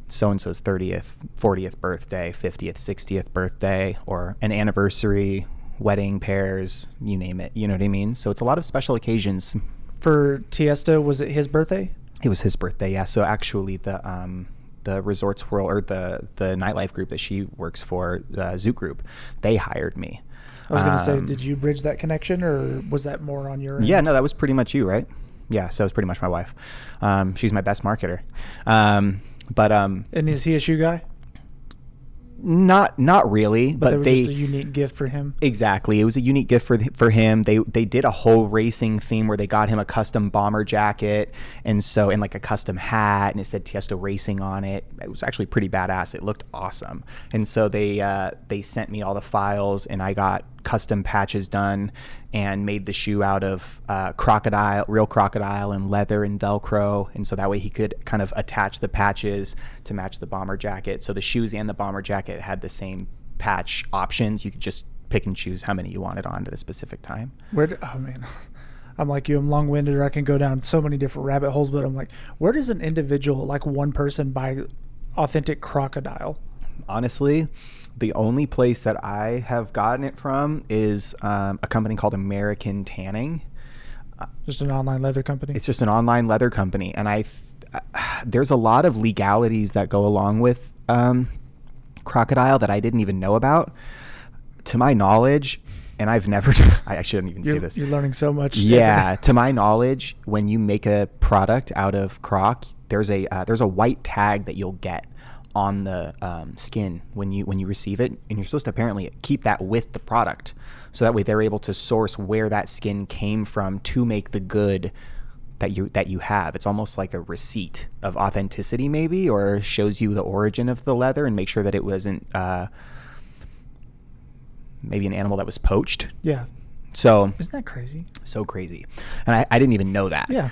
so-and-so's thirtieth, fortieth birthday, fiftieth, sixtieth birthday, or an anniversary, wedding pairs, you name it. You know what I mean? So it's a lot of special occasions. For Tiesto, was it his birthday? It was his birthday, yeah. So actually the um, the Resorts World, or the, the nightlife group that she works for, uh, Zoo Group, they hired me. I was going to um, say, did you bridge that connection, or was that more on your end? Yeah, no, that was pretty much you, right? Yeah, so it was pretty much my wife. Um, she's my best marketer. Um But um, and is he a shoe guy? Not, not really. But, but they were they, just a unique gift for him. Exactly, it was a unique gift for the, for him. They they did a whole racing theme where they got him a custom bomber jacket, and so and like a custom hat, and it said Tiesto Racing on it. It was actually pretty badass. It looked awesome. And so they uh, they sent me all the files, and I got custom patches done, and made the shoe out of uh, crocodile, real crocodile, and leather and Velcro, and so that way he could kind of attach the patches to match the bomber jacket. So the shoes and the bomber jacket had the same patch options. You could just pick and choose how many you wanted on at a specific time. Where? Do, oh man, I'm like you. I'm long-winded, or I can go down so many different rabbit holes. But I'm like, where does an individual, like one person, buy authentic crocodile? Honestly, the only place that I have gotten it from is um, a company called American Tanning. Just an online leather company? It's just an online leather company. And I, th- uh, there's a lot of legalities that go along with um, crocodile that I didn't even know about. To my knowledge, and I've never, I shouldn't even you're, say this. You're learning so much. Yeah. To my knowledge, when you make a product out of croc, there's a uh, there's a white tag that you'll get on the um, skin when you when you receive it, and you're supposed to apparently keep that with the product, so that way they're able to source where that skin came from to make the good that you that you have. It's almost like a receipt of authenticity, maybe, or shows you the origin of the leather and make sure that it wasn't uh, maybe an animal that was poached. Yeah. So isn't that crazy? So crazy, and I, I didn't even know that. Yeah.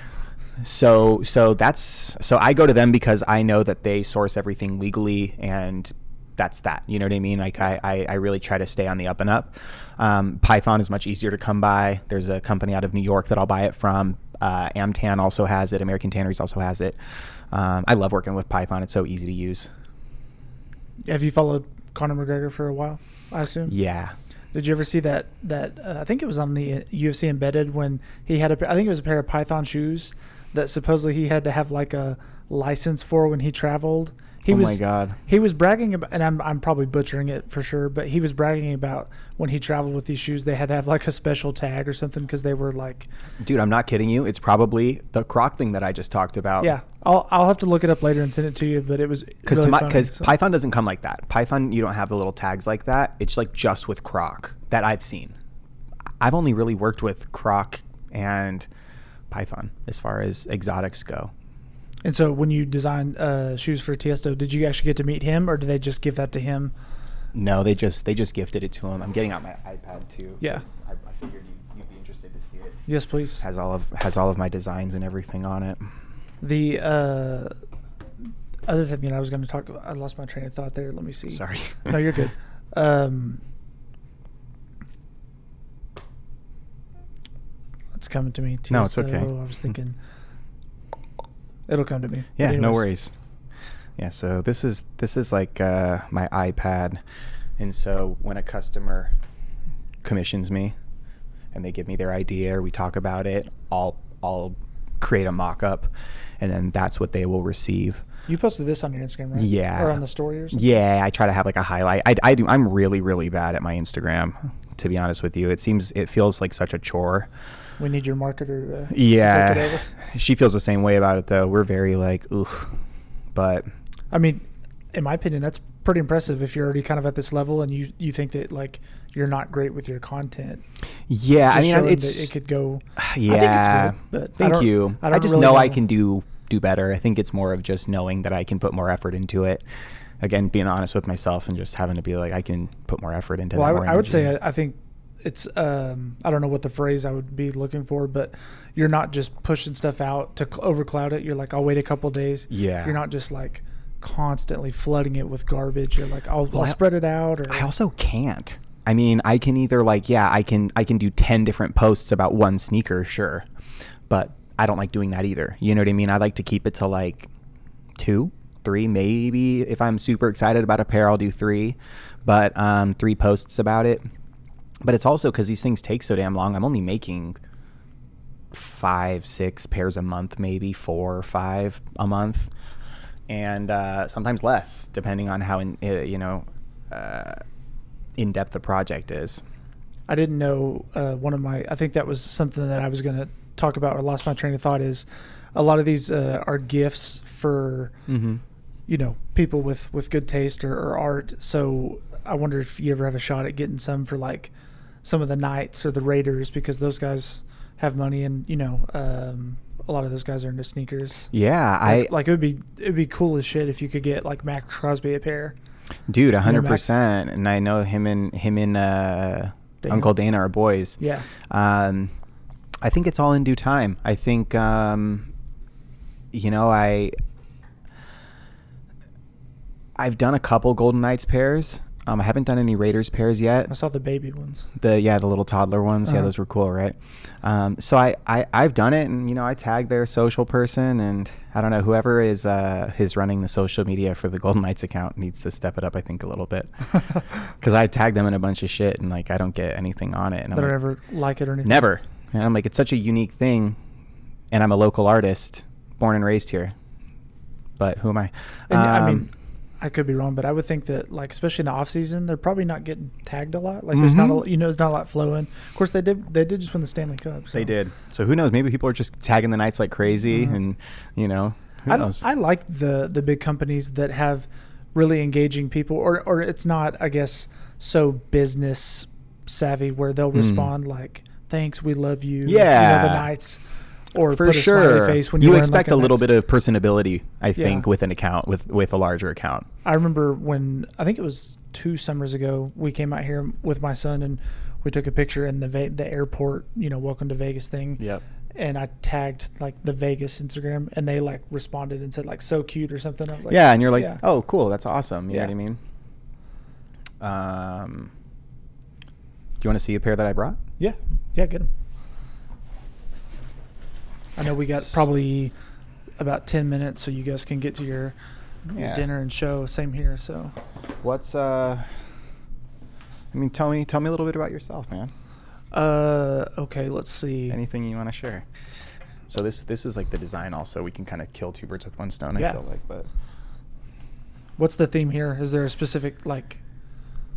So, so that's, so I go to them because I know that they source everything legally, and that's that, you know what I mean? Like I, I, I really try to stay on the up and up. Um, Python is much easier to come by. There's a company out of New York that I'll buy it from. Uh, Amtan also has it. American Tanneries also has it. Um, I love working with Python. It's so easy to use. Have you followed Conor McGregor for a while, I assume? Yeah. Did you ever see that, that, uh, I think it was on the U F C Embedded when he had a, I think it was a pair of Python shoes that supposedly he had to have like a license for when he traveled. He oh was, my God. He was bragging about, and I'm I'm probably butchering it for sure, but he was bragging about when he traveled with these shoes, they had to have like a special tag or something because they were like. Dude, I'm not kidding you. It's probably the croc thing that I just talked about. Yeah, I'll I'll have to look it up later and send it to you, but it was because really because so. Python doesn't come like that. Python, you don't have the little tags like that. It's like just with croc that I've seen. I've only really worked with croc and python as far as exotics go. And so when you designed uh, shoes for Tiesto, did you actually get to meet him, or did they just give that to him? No, they just they just gifted it to him. I'm getting out my iPad too. Yeah. I, I figured you'd, you'd be interested to see it. Yes, please. Has all of has all of my designs and everything on it. The uh, other thing, you know, I was going to talk. I lost my train of thought there. Let me see. Sorry. No, you're good. Um, it's coming to me. Tiesto. No, it's okay. I was thinking. It'll come to me. Yeah, no worries. Yeah, so this is this is like uh, my iPad, and so when a customer commissions me, and they give me their idea, or we talk about it, I'll I'll create a mock-up, and then that's what they will receive. You posted this on your Instagram, right? Yeah. Or on the story or something? Yeah, I try to have like a highlight. I, I do. I'm really really bad at my Instagram, to be honest with you. It seems it feels like such a chore. We need your marketer. Uh, yeah, to take it over. She feels the same way about it, though. We're very like, oof. But I mean, in my opinion, that's pretty impressive if you're already kind of at this level and you you think that like you're not great with your content. Yeah, just I mean, it's it could go. Yeah, I think it's good, but thank I you. I, I just really know, know I can do do better. I think it's more of just knowing that I can put more effort into it. Again, being honest with myself and just having to be like, I can put more effort into. Well, that I, more I would say I, I think. It's, um, I don't know what the phrase I would be looking for, but you're not just pushing stuff out to cl- overcloud it. You're like, I'll wait a couple days. Yeah. You're not just like constantly flooding it with garbage. You're like, I'll, well, I'll spread it out. Or I also can't. I mean, I can either like, yeah, I can, I can do ten different posts about one sneaker. Sure. But I don't like doing that either. You know what I mean? I like to keep it to like two, three, maybe if I'm super excited about a pair, I'll do three, but, um, three posts about it. But it's also because these things take so damn long. I'm only making five, six pairs a month, maybe four or five a month, and uh, sometimes less, depending on how in, uh, you know uh, in depth the project is. I didn't know uh, one of my. I think that was something that I was going to talk about, or lost my train of thought. Is a lot of these uh, are gifts for mm-hmm. you know people with, with good taste or, or art. So I wonder if you ever have a shot at getting some for like. Some of the Knights or the Raiders, because those guys have money, and you know, um, a lot of those guys are into sneakers. Yeah, like, I like it would be it'd be cool as shit if you could get like Max Crosby a pair. Dude, a hundred percent. And I know him and him and uh, Dana. Uncle Dana are boys. Yeah. Um, I think it's all in due time. I think, um, you know, I I've done a couple Golden Knights pairs. Um, I haven't done any Raiders pairs yet. I saw the baby ones. The yeah, the little toddler ones. Uh-huh. Yeah, those were cool, right? Um, so I, I, I've done it, and you know, I tagged their social person, and I don't know, whoever is uh is running the social media for the Golden Knights account needs to step it up, I think, a little bit, because I tagged them in a bunch of shit, and like I don't get anything on it. And they don't like, ever like it or anything. Never. And I'm like, it's such a unique thing, and I'm a local artist, born and raised here. But who am I? And, um, I mean. I could be wrong, but I would think that, like, especially in the off season, they're probably not getting tagged a lot. Like, mm-hmm. there's not a, you know, there's not a lot flowing. Of course, they did. They did just win the Stanley Cup. So. They did. So who knows? Maybe people are just tagging the Knights like crazy, mm-hmm. and you know, who I, knows? I like the the big companies that have really engaging people, or or it's not, I guess, so business savvy where they'll mm. respond like, "Thanks, we love you." Yeah, you know, the Knights. Or for put sure, a smiley face when you, you expect like a, a little bit of personability, I think, yeah. with an account, with with a larger account. I remember when I think it was two summers ago, we came out here with my son and we took a picture in the ve- the airport, you know, welcome to Vegas thing. Yep. And I tagged like the Vegas Instagram, and they like responded and said like so cute or something. I was like, yeah, and you're like, yeah. oh, cool, that's awesome. You yeah. know what I mean? Um, do you want to see a pair that I brought? Yeah, yeah, get them. I know we got probably about ten minutes, so you guys can get to your, yeah. your dinner and show. Same here. So, what's uh? I mean, tell me, tell me a little bit about yourself, man. Uh, okay, let's see. Anything you want to share? So this this is like the design. Also, we can kind of kill two birds with one stone. Yeah. I feel like, but what's the theme here? Is there a specific like?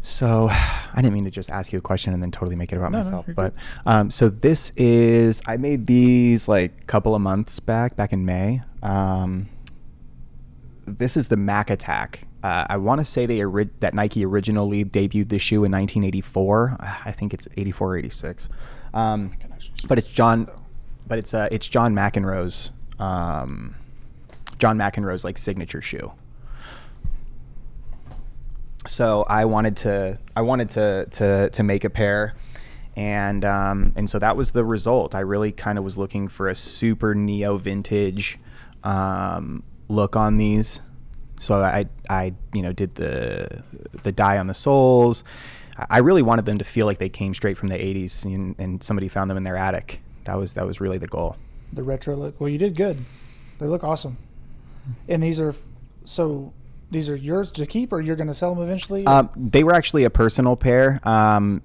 So I didn't mean to just ask you a question and then totally make it about no, myself, no, but um, so this is, I made these like a couple of months back, back in May. Um, this is the Mac Attack. Uh, I want to say they ori- that Nike originally debuted this shoe in nineteen eighty-four. I think it's eighty-four or eighty-six. Um, but it's John, but it's uh, it's John McEnroe's um, John McEnroe's like signature shoe. So I wanted to I wanted to to to make a pair, and um, and so that was the result. I really kind of was looking for a super neo vintage um, look on these. So I, I, you know, did the the dye on the soles. I really wanted them to feel like they came straight from the eighties, and, and somebody found them in their attic. That was that was really the goal. The retro look. Well, you did good. They look awesome. And these are, so these are yours to keep, or you're going to sell them eventually? Um, they were actually a personal pair. Um,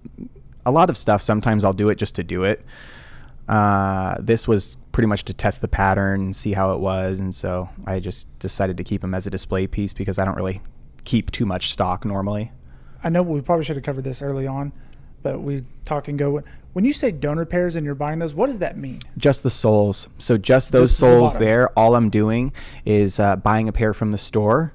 a lot of stuff, sometimes I'll do it just to do it. Uh, this was pretty much to test the pattern, see how it was, and so I just decided to keep them as a display piece because I don't really keep too much stock normally. I know we probably should have covered this early on, but we talk and go. When you say donor pairs and you're buying those, what does that mean? Just the soles. So just those just soles the there, all I'm doing is uh, buying a pair from the store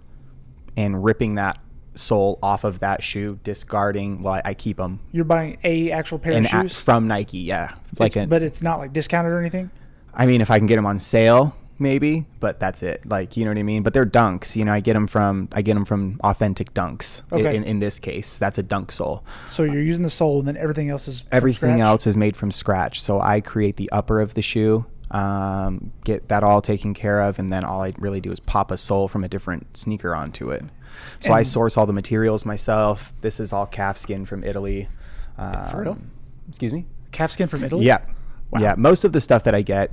and ripping that sole off of that shoe, discarding. Well, I, I keep them. You're buying a actual pair An of shoes? A, from Nike, yeah. Like it's, a, but it's not like discounted or anything? I mean, if I can get them on sale, maybe, but that's it. Like, you know what I mean? But they're dunks. You know, I get them from, I get them from authentic dunks. Okay. In, in this case, that's a dunk sole. So you're using the sole and then everything else is Everything else is made from scratch. So I create the upper of the shoe, um, get that all taken care of. And then all I really do is pop a sole from a different sneaker onto it. So and I source all the materials myself. This is all calfskin from Italy. Um, for real? Excuse me? Calfskin from Italy? Yeah. Wow. Yeah. Most of the stuff that I get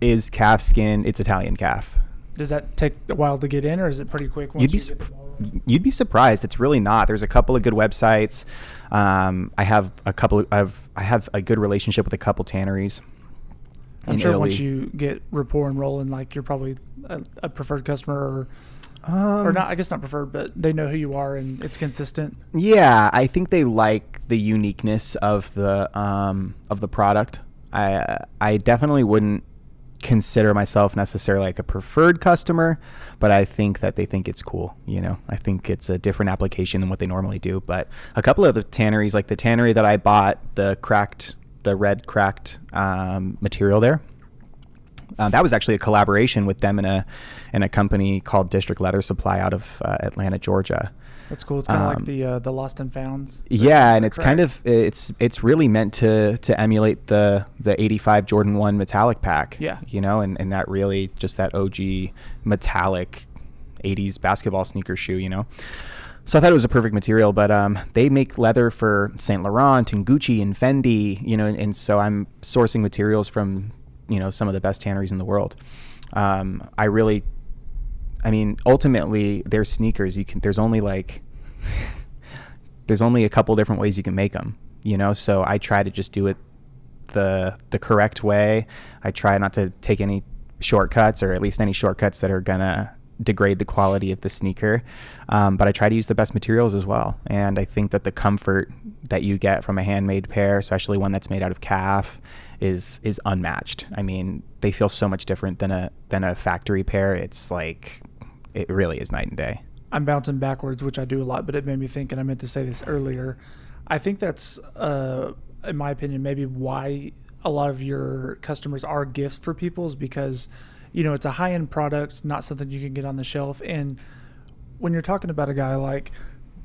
is calf skin. It's Italian calf. Does that take a while to get in, or is it pretty quick? Once you'd be you su- you'd be surprised. It's really not. There's a couple of good websites. Um, I have a couple of, I've, I have a good relationship with a couple tanneries. I'm sure Italy. Once you get rapport and rolling, like you're probably a, a preferred customer, or um, or not. I guess not preferred, but they know who you are and it's consistent. Yeah, I think they like the uniqueness of the um, of the product. I I definitely wouldn't consider myself necessarily like a preferred customer, but I think that they think it's cool. You know, I think it's a different application than what they normally do. But a couple of the tanneries, like the tannery that I bought, the cracked, the red cracked um, material there, uh, that was actually a collaboration with them in a in a company called District Leather Supply out of uh, Atlanta, Georgia. That's cool. It's kind of um, like the uh, the Lost and Founds. Yeah, and it's correct. kind of it's it's really meant to to emulate the the eighty-five Jordan one metallic pack. Yeah, you know, and and that really just that O G metallic eighties basketball sneaker shoe. You know, so I thought it was a perfect material. But um, they make leather for Saint Laurent and Gucci and Fendi. You know, and, and so I'm sourcing materials from you know some of the best tanneries in the world. Um, I really. I mean, ultimately, they're sneakers. You can. There's only like, there's only a couple different ways you can make them. You know, so I try to just do it the the correct way. I try not to take any shortcuts, or at least any shortcuts that are gonna degrade the quality of the sneaker. Um, but I try to use the best materials as well. And I think that the comfort that you get from a handmade pair, especially one that's made out of calf, is is unmatched. I mean, they feel so much different than a than a factory pair. It's like. It really is night and day. I'm bouncing backwards, which I do a lot, but it made me think, and I meant to say this earlier. I think that's, uh, in my opinion, maybe why a lot of your customers are gifts for people is because, you know, it's a high-end product, not something you can get on the shelf. And when you're talking about a guy like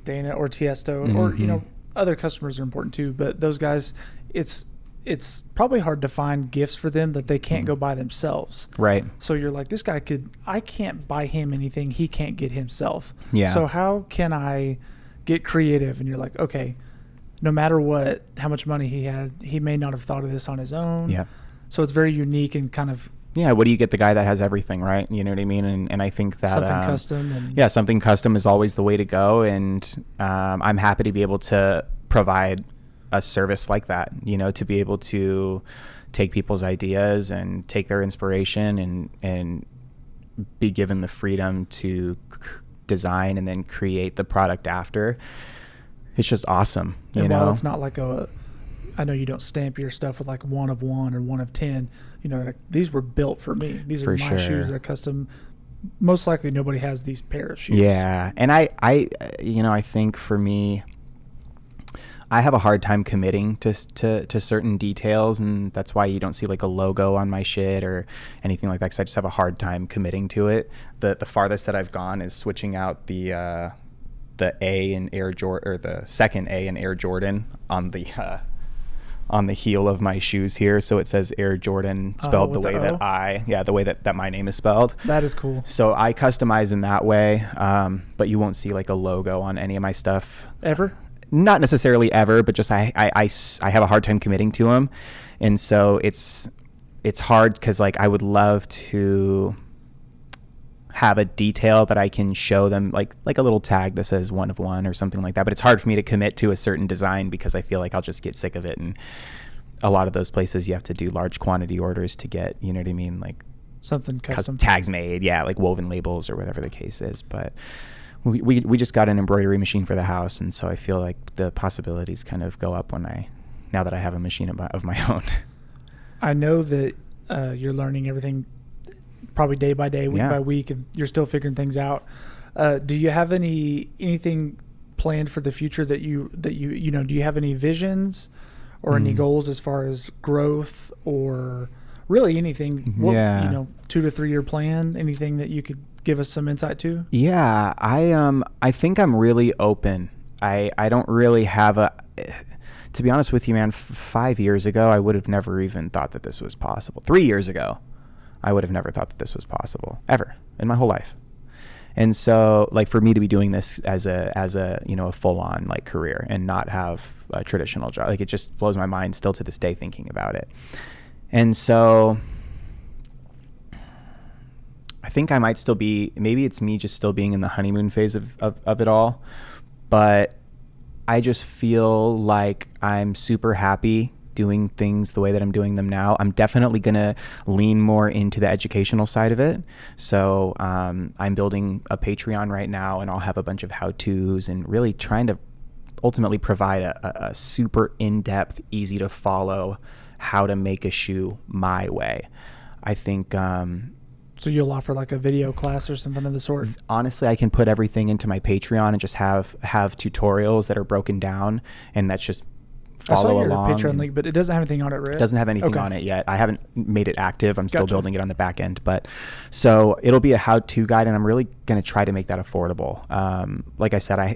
Dana or Tiesto, mm-hmm. or, you know, other customers are important too, but those guys, it's it's probably hard to find gifts for them that they can't go buy themselves. Right. So you're like, this guy could, I can't buy him anything he can't get himself. Yeah. So how can I get creative? And you're like, okay, no matter what, how much money he had, he may not have thought of this on his own. Yeah. So it's very unique and kind of. Yeah. What do you get the guy that has everything, right? You know what I mean? And and I think that something um, custom. And, yeah. Something custom is always the way to go. And um, I'm happy to be able to provide a service like that, you know, to be able to take people's ideas and take their inspiration and and be given the freedom to c- design and then create the product after. It's just awesome, you and know. While it's not like a, I know you don't stamp your stuff with like one of one or one of ten. You know, like, these were built for me. These for are my sure. shoes. They're custom most likely nobody has these pair of shoes. Yeah. And I, I, you know, I think for me, I have a hard time committing to, to, to certain details, and that's why you don't see like a logo on my shit or anything like that, because I just have a hard time committing to it. The the farthest that I've gone is switching out the uh, the A in Air Jordan, or the second A in Air Jordan on the uh, on the heel of my shoes here, so it says Air Jordan spelled uh, the way the that I yeah the way that, that my name is spelled. That is cool. So I customize in that way, um, but you won't see like a logo on any of my stuff ever. Not necessarily ever, but just I, I, I, I have a hard time committing to them. And so it's it's hard because, like, I would love to have a detail that I can show them, like like a little tag that says one of one or something like that. But it's hard for me to commit to a certain design because I feel like I'll just get sick of it. And a lot of those places you have to do large quantity orders to get, you know what I mean? Like something custom. Tags made, yeah, like woven labels or whatever the case is. But... We, we we just got an embroidery machine for the house, and so I feel like the possibilities kind of go up when I, now that I have a machine of my, of my own. I know that uh, you're learning everything probably day by day, week yeah. by week, and you're still figuring things out. Uh, do you have any anything planned for the future that you that you you know? Do you have any visions or mm. any goals as far as growth or really anything? What, yeah, you know, two to three year plan. Anything that you could give us some insight to? Yeah, I um I think I'm really open. I I don't really have a, to be honest with you, man, f- five years ago I would have never even thought that this was possible. Three years ago I would have never thought that this was possible ever in my whole life. And so, like, for me to be doing this as a as a you know a full-on like career and not have a traditional job, like, it just blows my mind still to this day thinking about it. And so I think I might still be, maybe it's me just still being in the honeymoon phase of, of, of it all, but I just feel like I'm super happy doing things the way that I'm doing them now. I'm definitely going to lean more into the educational side of it. So um, I'm building a Patreon right now, and I'll have a bunch of how-tos and really trying to ultimately provide a, a, a super in-depth, easy to follow how to make a shoe my way. I think, um, so you'll offer like a video class or something of the sort? Honestly, I can put everything into my Patreon and just have have tutorials that are broken down, and that's just follow I saw along. Your Patreon link, but it doesn't have anything on it, right? It doesn't have anything okay. on it yet. I haven't made it active. I'm still gotcha. building it on the back end, but so it'll be a how-to guide, and I'm really going to try to make that affordable. Um, like I said, I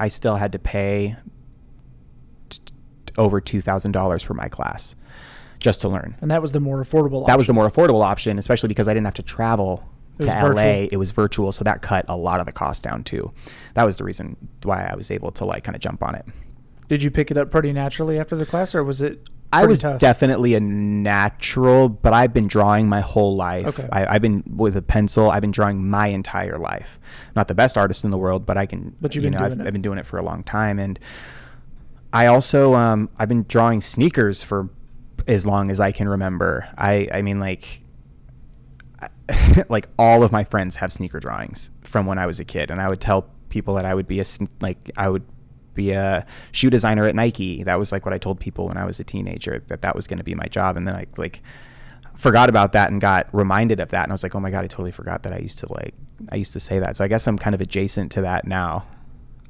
I still had to pay t- over two thousand dollars for my class just to learn. And that was the more affordable option. That was the more affordable option, especially because I didn't have to travel to L A. It was virtual, so that cut a lot of the cost down too. That was the reason why I was able to like kind of jump on it. Did you pick it up pretty naturally after the class, or was it I was tough? Definitely a natural, but I've been drawing my whole life. Okay. I, I've been with a pencil. I've been drawing my entire life. Not the best artist in the world, but I can, but you've you been know, doing I've, I've been doing it for a long time. And I also, um, I've been drawing sneakers for as long as I can remember. I, I mean, like, I, like all of my friends have sneaker drawings from when I was a kid. And I would tell people that I would be a, like, I would be a shoe designer at Nike. That was like what I told people when I was a teenager, that that was going to be my job. And then I like forgot about that and got reminded of that. And I was like, oh my God, I totally forgot that I used to like, I used to say that. So I guess I'm kind of adjacent to that now.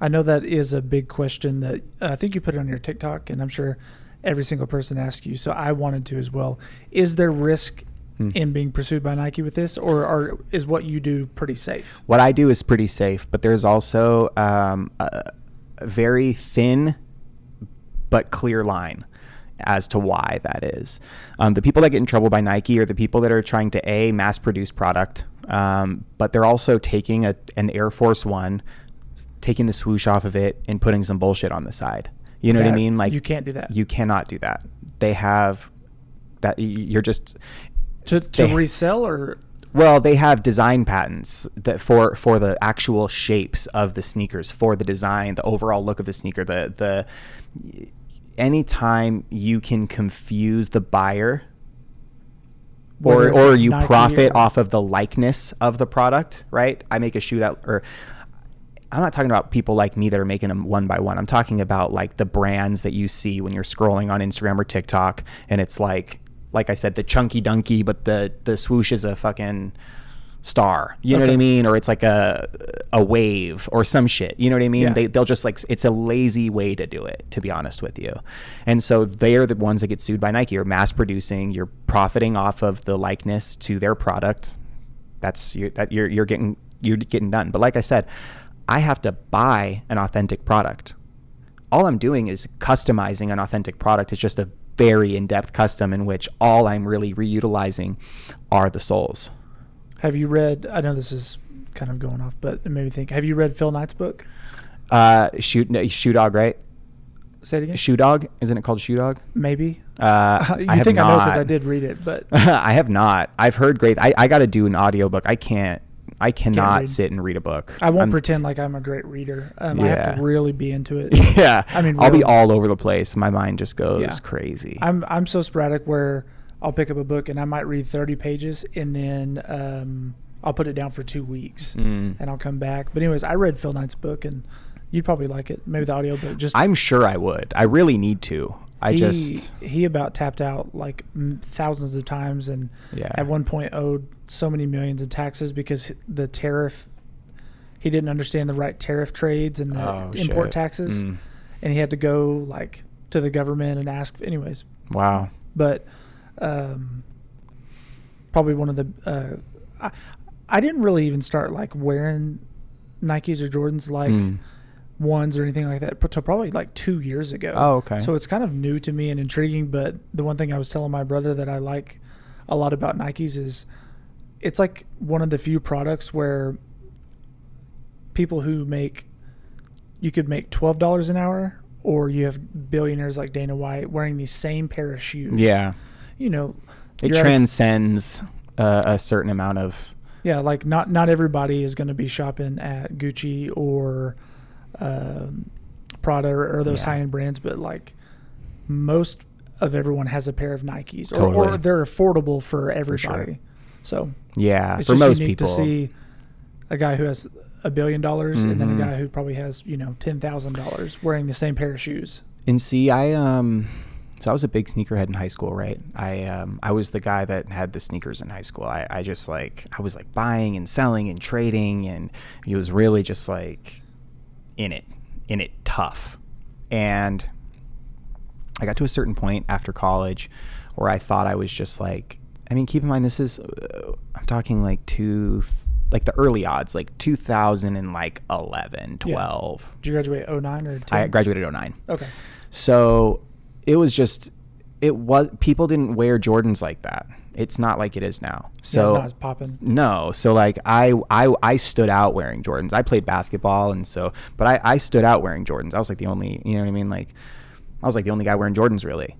I know that is a big question that uh, I think you put it on your TikTok, and I'm sure every single person asks you, so I wanted to as well. Is there risk hmm. in being pursued by Nike with this, or are, is what you do pretty safe? What I do is pretty safe, but there's also um, a very thin but clear line as to why that is. Um, the people that get in trouble by Nike are the people that are trying to A, mass produce product, um, but they're also taking a, an Air Force One, taking the swoosh off of it, and putting some bullshit on the side. You know that, what I mean? Like, you can't do that. You cannot do that. They have that. You're just to, to they, resell or. Well, they have design patents that for, for the actual shapes of the sneakers, for the design, the overall look of the sneaker, the, the, anytime you can confuse the buyer or, or you profit off of the likeness of the product, right? I make a shoe that, or, I'm not talking about people like me that are making them one by one. I'm talking about like the brands that you see when you're scrolling on Instagram or TikTok, and it's like, like I said, the chunky dunky, but the the swoosh is a fucking star, you know okay. what I mean? Or it's like a a wave or some shit, you know what I mean? Yeah. They, they'll just like, it's a lazy way to do it, to be honest with you. And so they're the ones that get sued by Nike. You're mass producing, you're profiting off of the likeness to their product. That's you're, that you're, you're getting, you're getting done. But like I said, I have to buy an authentic product. All I'm doing is customizing an authentic product. It's just a very in-depth custom in which all I'm really reutilizing are the soles. Have you read, I know this is kind of going off, but it made me think, have you read Phil Knight's book? Uh, Shoe, no, Shoe Dog, right? Say it again? Shoe Dog? Isn't it called Shoe Dog? Maybe. Uh, you I have think not. I know because I did read it, but. I have not. I've heard great. I, I got to do an audiobook. I can't. I cannot sit and read a book. I won't I'm, pretend like I'm a great reader. Um, yeah. I have to really be into it. Yeah. I mean, really. I'll be all over the place. My mind just goes yeah. crazy. I'm I'm so sporadic where I'll pick up a book and I might read thirty pages and then um, I'll put it down for two weeks mm. and I'll come back. But anyways, I read Phil Knight's book and you'd probably like it. Maybe the audiobook. Just I'm sure I would. I really need to. I he, just he about tapped out like thousands of times and yeah. at one point owed so many millions in taxes because the tariff, he didn't understand the right tariff trades and the oh, import shit. taxes mm. and he had to go like to the government and ask anyways. Wow. But um, probably one of the uh, I, I didn't really even start like wearing Nikes or Jordans like mm. ones or anything like that until probably like two years ago. Oh, okay. So it's kind of new to me and intriguing, but the one thing I was telling my brother that I like a lot about Nikes is it's like one of the few products where people who make, you could make twelve dollars an hour or you have billionaires like Dana White wearing the same pair of shoes. Yeah. You know. It transcends uh, a certain amount of. Yeah, like not, not everybody is going to be shopping at Gucci or um Prada or those yeah. high-end brands, but like most of everyone has a pair of Nikes or, totally. or they're affordable for everybody for sure. So yeah, it's for just most unique people to see a guy who has a billion dollars mm-hmm. and then a guy who probably has, you know, ten thousand dollars wearing the same pair of shoes. And see, I um so I was a big sneakerhead in high school, right? I um I was the guy that had the sneakers in high school. I, I just like I was like buying and selling and trading, and it was really just like in it, in it tough. And I got to a certain point after college where I thought I was just like, I mean, keep in mind, this is, uh, I'm talking like two, like the early odds, like two thousand and like eleven, twelve. Yeah. Did you graduate oh nine or ten? I graduated oh nine. Okay. So it was just, it was, people didn't wear Jordans like that. It's not like it is now. So yeah, it's not as popping. No. So like I, I, I stood out wearing Jordans. I played basketball. And so, but I, I stood out wearing Jordans. I was like the only, you know what I mean? Like I was like the only guy wearing Jordans really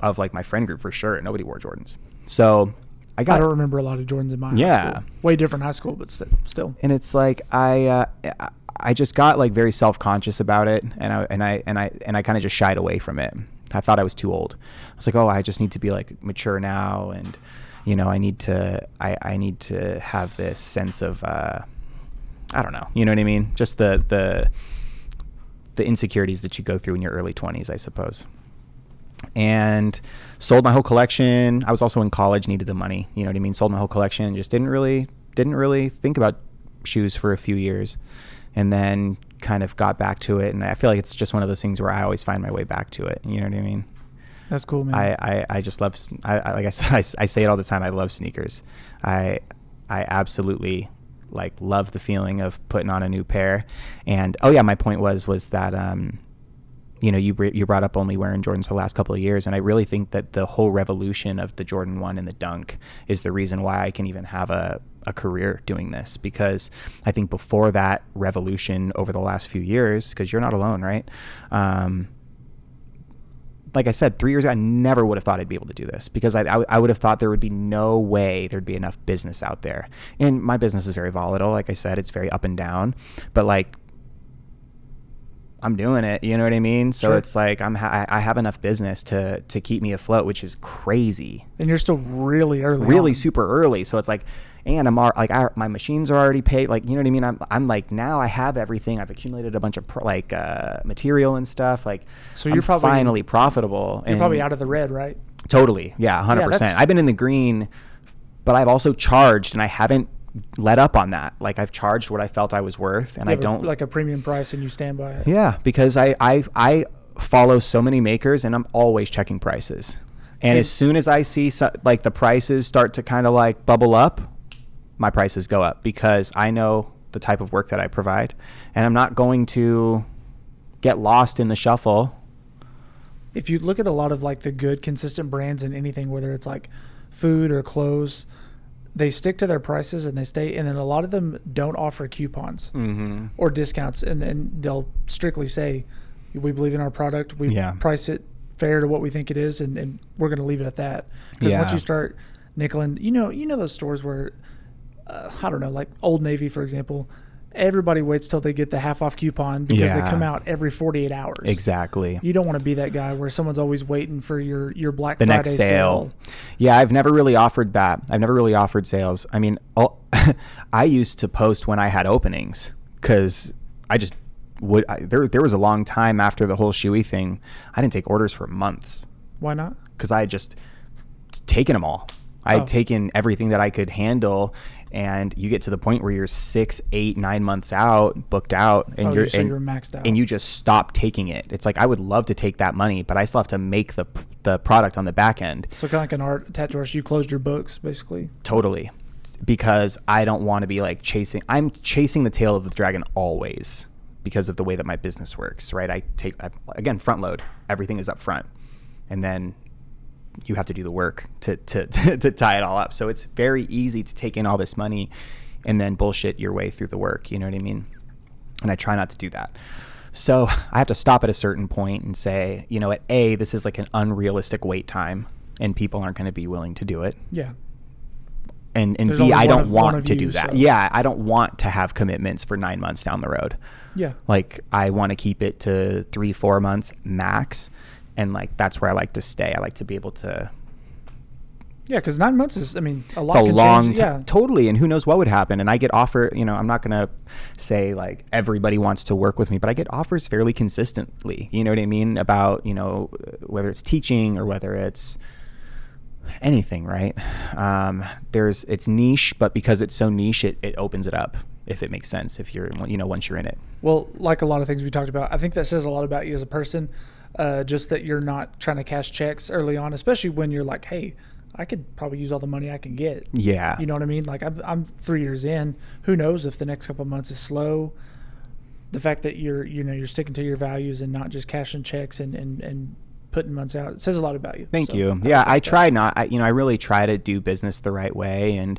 of like my friend group for sure. Nobody wore Jordans. So I got, I don't remember a lot of Jordans in my yeah. high school. Way different high school, but st- still. And it's like, I, uh, I I just got like very self-conscious about it. And I, and I, and I, and I kind of just shied away from it. I thought I was too old. I was like, oh, I just need to be like mature now. And, you know, I need to, I, I need to have this sense of, uh, I don't know, you know what I mean? Just the, the, the insecurities that you go through in your early twenties, I suppose. And sold my whole collection. I was also in college, needed the money, you know what I mean? Sold my whole collection and just didn't really, didn't really think about shoes for a few years. And then kind of got back to it, and I feel like it's just one of those things where I always find my way back to it, you know what I mean? That's cool, man. I I, I just love I, I like I said I, I say it all the time, I love sneakers. I I absolutely like love the feeling of putting on a new pair. And oh yeah, my point was was that um you know, you you brought up only wearing Jordans for the last couple of years, and I really think that the whole revolution of the Jordan one and the Dunk is the reason why I can even have a a career doing this, because I think before that revolution over the last few years, because you're not alone, right? Um, like I said, three years ago, I never would have thought I'd be able to do this, because I, I, I would have thought there would be no way there'd be enough business out there. And my business is very volatile. Like I said, it's very up and down, but like I'm doing it, you know what I mean? So sure. It's like, I'm, ha- I have enough business to, to keep me afloat, which is crazy. And you're still really early, really on. Super early. So it's like, and I'm like, I, my machines are already paid. Like, you know what I mean? I'm, I'm like, now I have everything. I've accumulated a bunch of pro, like, uh, material and stuff. Like, so you're I'm probably finally profitable. You're and probably out of the red, right? Totally. Yeah. A hundred percent. I've been in the green, but I've also charged, and I haven't let up on that. Like, I've charged what I felt I was worth, and I don't a, like a premium price, and you stand by it. Yeah, because I I I follow so many makers, and I'm always checking prices. And yeah. as soon as I see so, like the prices start to kind of like bubble up, my prices go up, because I know the type of work that I provide, and I'm not going to get lost in the shuffle. If you look at a lot of like the good consistent brands in anything, whether it's like food or clothes, they stick to their prices and they stay. And then a lot of them don't offer coupons mm-hmm. or discounts, and, and they'll strictly say, we believe in our product. We yeah. price it fair to what we think it is. And, and we're going to leave it at that. Because yeah. once you start nickeling, you know, you know, those stores where, uh, I don't know, like Old Navy, for example, everybody waits till they get the half off coupon because yeah. they come out every forty-eight hours. Exactly. You don't want to be that guy where someone's always waiting for your, your Black the Friday next sale. sale. Yeah. I've never really offered that. I've never really offered sales. I mean, I used to post when I had openings, because I just would, I, there, there was a long time after the whole shoey thing, I didn't take orders for months. Why not? Because I had just taken them all. I had oh. taken everything that I could handle. And you get to the point where you're six, eight, nine months out, booked out, and oh, you're, so and, you're maxed out, and you just stop taking it. It's like, I would love to take that money, but I still have to make the the product on the back end. So kind of like an art tattoo artist, you closed your books basically. Totally, because I don't want to be like chasing. I'm chasing the tail of the dragon always because of the way that my business works. Right? I take I, again front load. Everything is up front, and then you have to do the work to, to, to, to tie it all up. So it's very easy to take in all this money and then bullshit your way through the work. You know what I mean? And I try not to do that. So I have to stop at a certain point and say, you know, at A, this is like an unrealistic wait time and people aren't going to be willing to do it. Yeah. And and There's B, I don't of, want to you, do that. So. Yeah. I don't want to have commitments for nine months down the road. Yeah. Like, I want to keep it to three, four months max. And like, that's where I like to stay. I like to be able to. Yeah. Cause nine months is, I mean, a lot. It's a long time. Yeah. Totally. And who knows what would happen. And I get offer, you know, I'm not going to say like everybody wants to work with me, but I get offers fairly consistently. You know what I mean? About, you know, whether it's teaching or whether it's anything, right? Um, there's, it's niche, but because it's so niche, it, it opens it up. If it makes sense, if you're, you know, once you're in it. Well, like a lot of things we talked about, I think that says a lot about you as a person. Uh, just that you're not trying to cash checks early on, especially when you're like, hey, I could probably use all the money I can get. Yeah. You know what I mean? Like, I'm, I'm three years in. Who knows if the next couple of months is slow. The fact that you're, you know, you're sticking to your values and not just cashing checks and, and, and putting months out, it says a lot about you. Thank so, you. I yeah. I try that. not, I, you know, I really try to do business the right way. And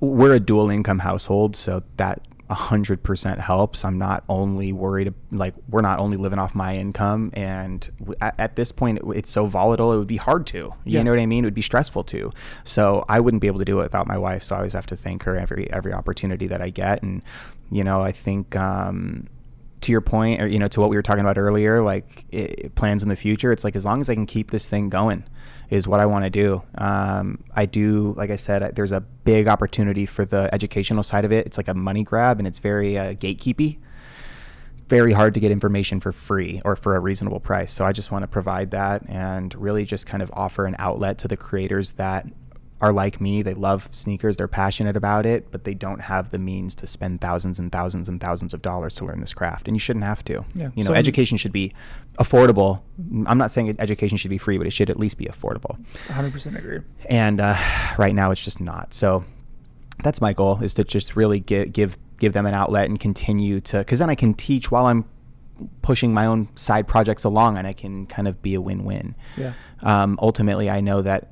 we're a dual income household. So that, A hundred percent helps. I'm not only worried, like we're not only living off my income, and w- at this point it w- it's so volatile. It would be hard to, you yeah. know what I mean? It would be stressful too. So I wouldn't be able to do it without my wife. So I always have to thank her every, every opportunity that I get. And, you know, I think, um, to your point, or, you know, to what we were talking about earlier, like it, plans in the future, it's like, as long as I can keep this thing going is what I want to do. Um, I do, like I said, there's a big opportunity for the educational side of it. It's like a money grab, and it's very uh, gatekeepy, very hard to get information for free or for a reasonable price. So I just want to provide that and really just kind of offer an outlet to the creators that are like me. They love sneakers, they're passionate about it, but they don't have the means to spend thousands and thousands and thousands of dollars to learn this craft. And you shouldn't have to. Yeah. You know, so education should be affordable. I'm not saying education should be free, but it should at least be affordable. one hundred percent agree. And uh, right now it's just not. So that's my goal, is to just really give give give them an outlet and continue to, because then I can teach while I'm pushing my own side projects along, and I can kind of be a win-win. Yeah. Um, ultimately, I know that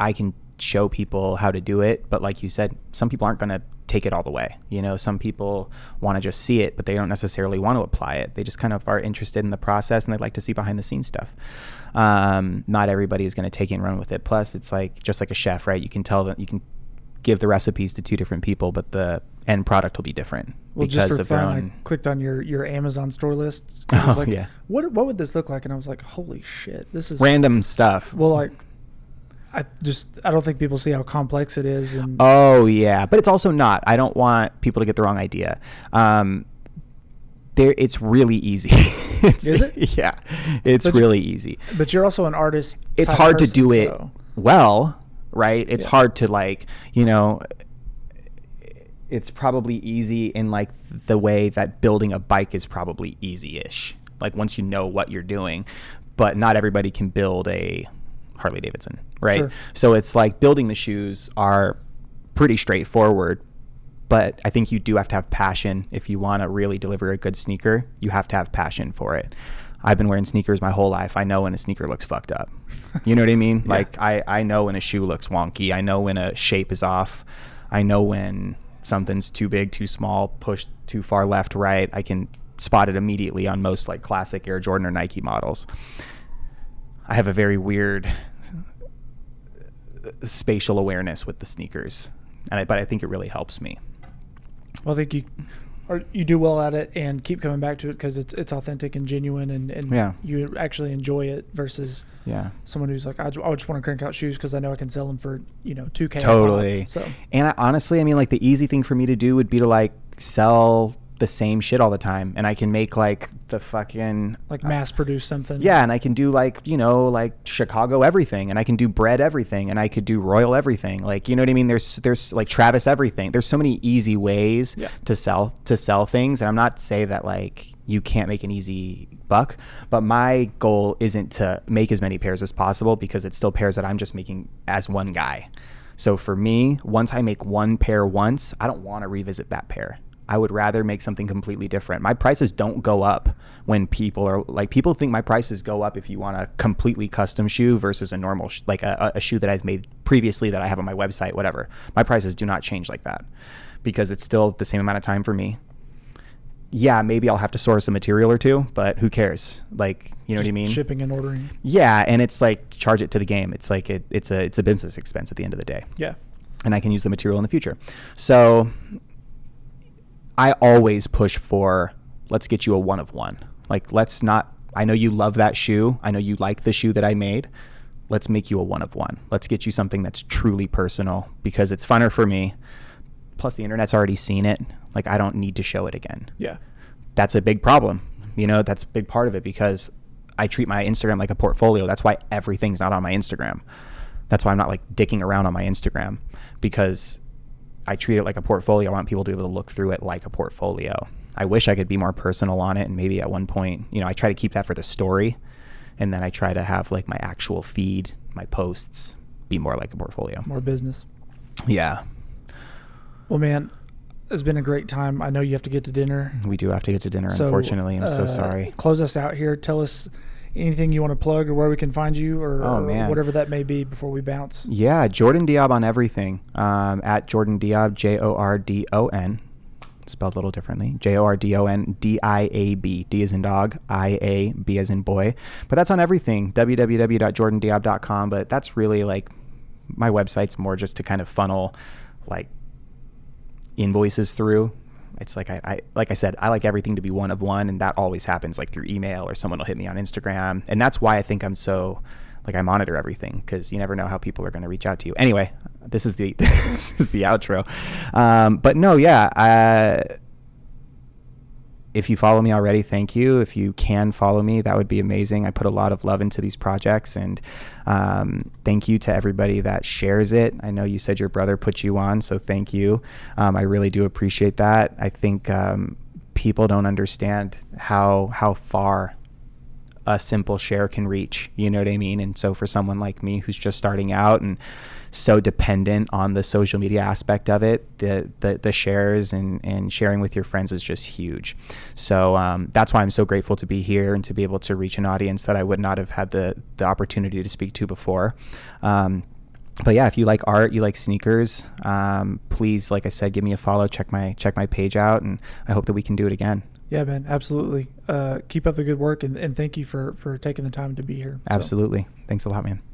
I can show people how to do it, but like you said, some people aren't going to take it all the way. You know, some people want to just see it, but they don't necessarily want to apply it. They just kind of are interested in the process, and they'd like to see behind the scenes stuff. Um, not everybody is going to take it and run with it. Plus, it's like just like a chef, right? You can tell that you can give the recipes to two different people, but the end product will be different. Well, because just for of fun, their own... I clicked on your, your Amazon store list. I was oh, like, yeah. What what would this look like? And I was like, holy shit, this is random stuff. Well, like. I just, I don't think people see how complex it is. And oh yeah. But it's also not, I don't want people to get the wrong idea. Um, there it's really easy. it's, is it? Yeah. It's but really easy. But you're also an artist. It's hard person, to do so. it well. right? It's yeah. hard to, like, you know, it's probably easy in, like, the way that building a bike is probably easy-ish. Like, once you know what you're doing, but not everybody can build a Harley Davidson, right? Sure. So it's like building the shoes are pretty straightforward, but I think you do have to have passion. If you want to really deliver a good sneaker, you have to have passion for it. I've been wearing sneakers my whole life. I know when a sneaker looks fucked up. You know what I mean? yeah. Like, I, I know when a shoe looks wonky. I know when a shape is off. I know when something's too big, too small, pushed too far left, right. I can spot it immediately on most, like, classic Air Jordan or Nike models. I have a very weird spatial awareness with the sneakers, and I, but I think it really helps me. Well, I think you or you do well at it and keep coming back to it because it's it's authentic and genuine, and, and yeah. you actually enjoy it versus yeah. someone who's like, I just, I just want to crank out shoes because I know I can sell them for, you know, two K. Totally. So. And I, honestly, I mean, like, the easy thing for me to do would be to, like, sell the same shit all the time, and I can make, like, the fucking, like, mass produce something. Yeah. And I can do, like, you know, like, Chicago everything, and I can do bread everything, and I could do Royal everything, like, you know what I mean? There's there's like Travis everything. There's so many easy ways yeah. to sell to sell things, and I'm not saying that, like, you can't make an easy buck, but my goal isn't to make as many pairs as possible because it's still pairs that I'm just making as one guy. So for me, once I make one pair once, I don't want to revisit that pair. I would rather make something completely different. My prices don't go up when people are like, people think my prices go up if you want a completely custom shoe versus a normal, sh- like a, a shoe that I've made previously that I have on my website, whatever. My prices do not change like that because it's still the same amount of time for me. Yeah, maybe I'll have to source a material or two, but who cares? Like, you know Just what I mean? Shipping and ordering. Yeah, and it's like, charge it to the game. It's like, it, it's a it's a business expense at the end of the day. Yeah. And I can use the material in the future. So I always push for, let's get you a one of one. Like, let's not, I know you love that shoe. I know you like the shoe that I made. Let's make you a one of one. Let's get you something that's truly personal because it's funner for me. Plus the internet's already seen it. Like, I don't need to show it again. Yeah. That's a big problem. You know, that's a big part of it because I treat my Instagram like a portfolio. That's why everything's not on my Instagram. That's why I'm not, like, dicking around on my Instagram because I treat it like a portfolio. I want people to be able to look through it like a portfolio. I wish I could be more personal on it. And maybe at one point, you know, I try to keep that for the story. And then I try to have, like, my actual feed, my posts be more like a portfolio. More business. Yeah. Well, man, it's been a great time. I know you have to get to dinner. We do have to get to dinner, so, unfortunately. I'm uh, so sorry. Close us out here. Tell us anything you want to plug or where we can find you or, oh, or whatever that may be before we bounce. Yeah, Jordon Diab on everything. Um, at Jordon Diab, J O R D O N, spelled a little differently. J O R D O N, D I A B, D as in dog, I A, B as in boy. But that's on everything, w w w dot jordan diab dot com. But that's really, like, my website's more just to kind of funnel, like, invoices through. It's like I, I like I said, I like everything to be one of one, and that always happens, like, through email or someone will hit me on Instagram. And that's why I think I'm so, like, I monitor everything because you never know how people are going to reach out to you. Anyway, this is the this is the outro. Um, but no, yeah. Uh, if you follow me already, thank you. If you can follow me, that would be amazing. I put a lot of love into these projects, and um, thank you to everybody that shares it. I know you said your brother put you on, so thank you. Um, I really do appreciate that. I think um, people don't understand how how far a simple share can reach. You know what I mean? And so for someone like me who's just starting out and so dependent on the social media aspect of it, the the, the shares and, and sharing with your friends is just huge. So um, that's why I'm so grateful to be here and to be able to reach an audience that I would not have had the, the opportunity to speak to before. Um, but yeah, if you like art, you like sneakers, um, please, like I said, give me a follow, check my check my page out, and I hope that we can do it again. Yeah, man, absolutely. Uh, keep up the good work, and, and thank you for, for taking the time to be here. Absolutely. So. Thanks a lot, man.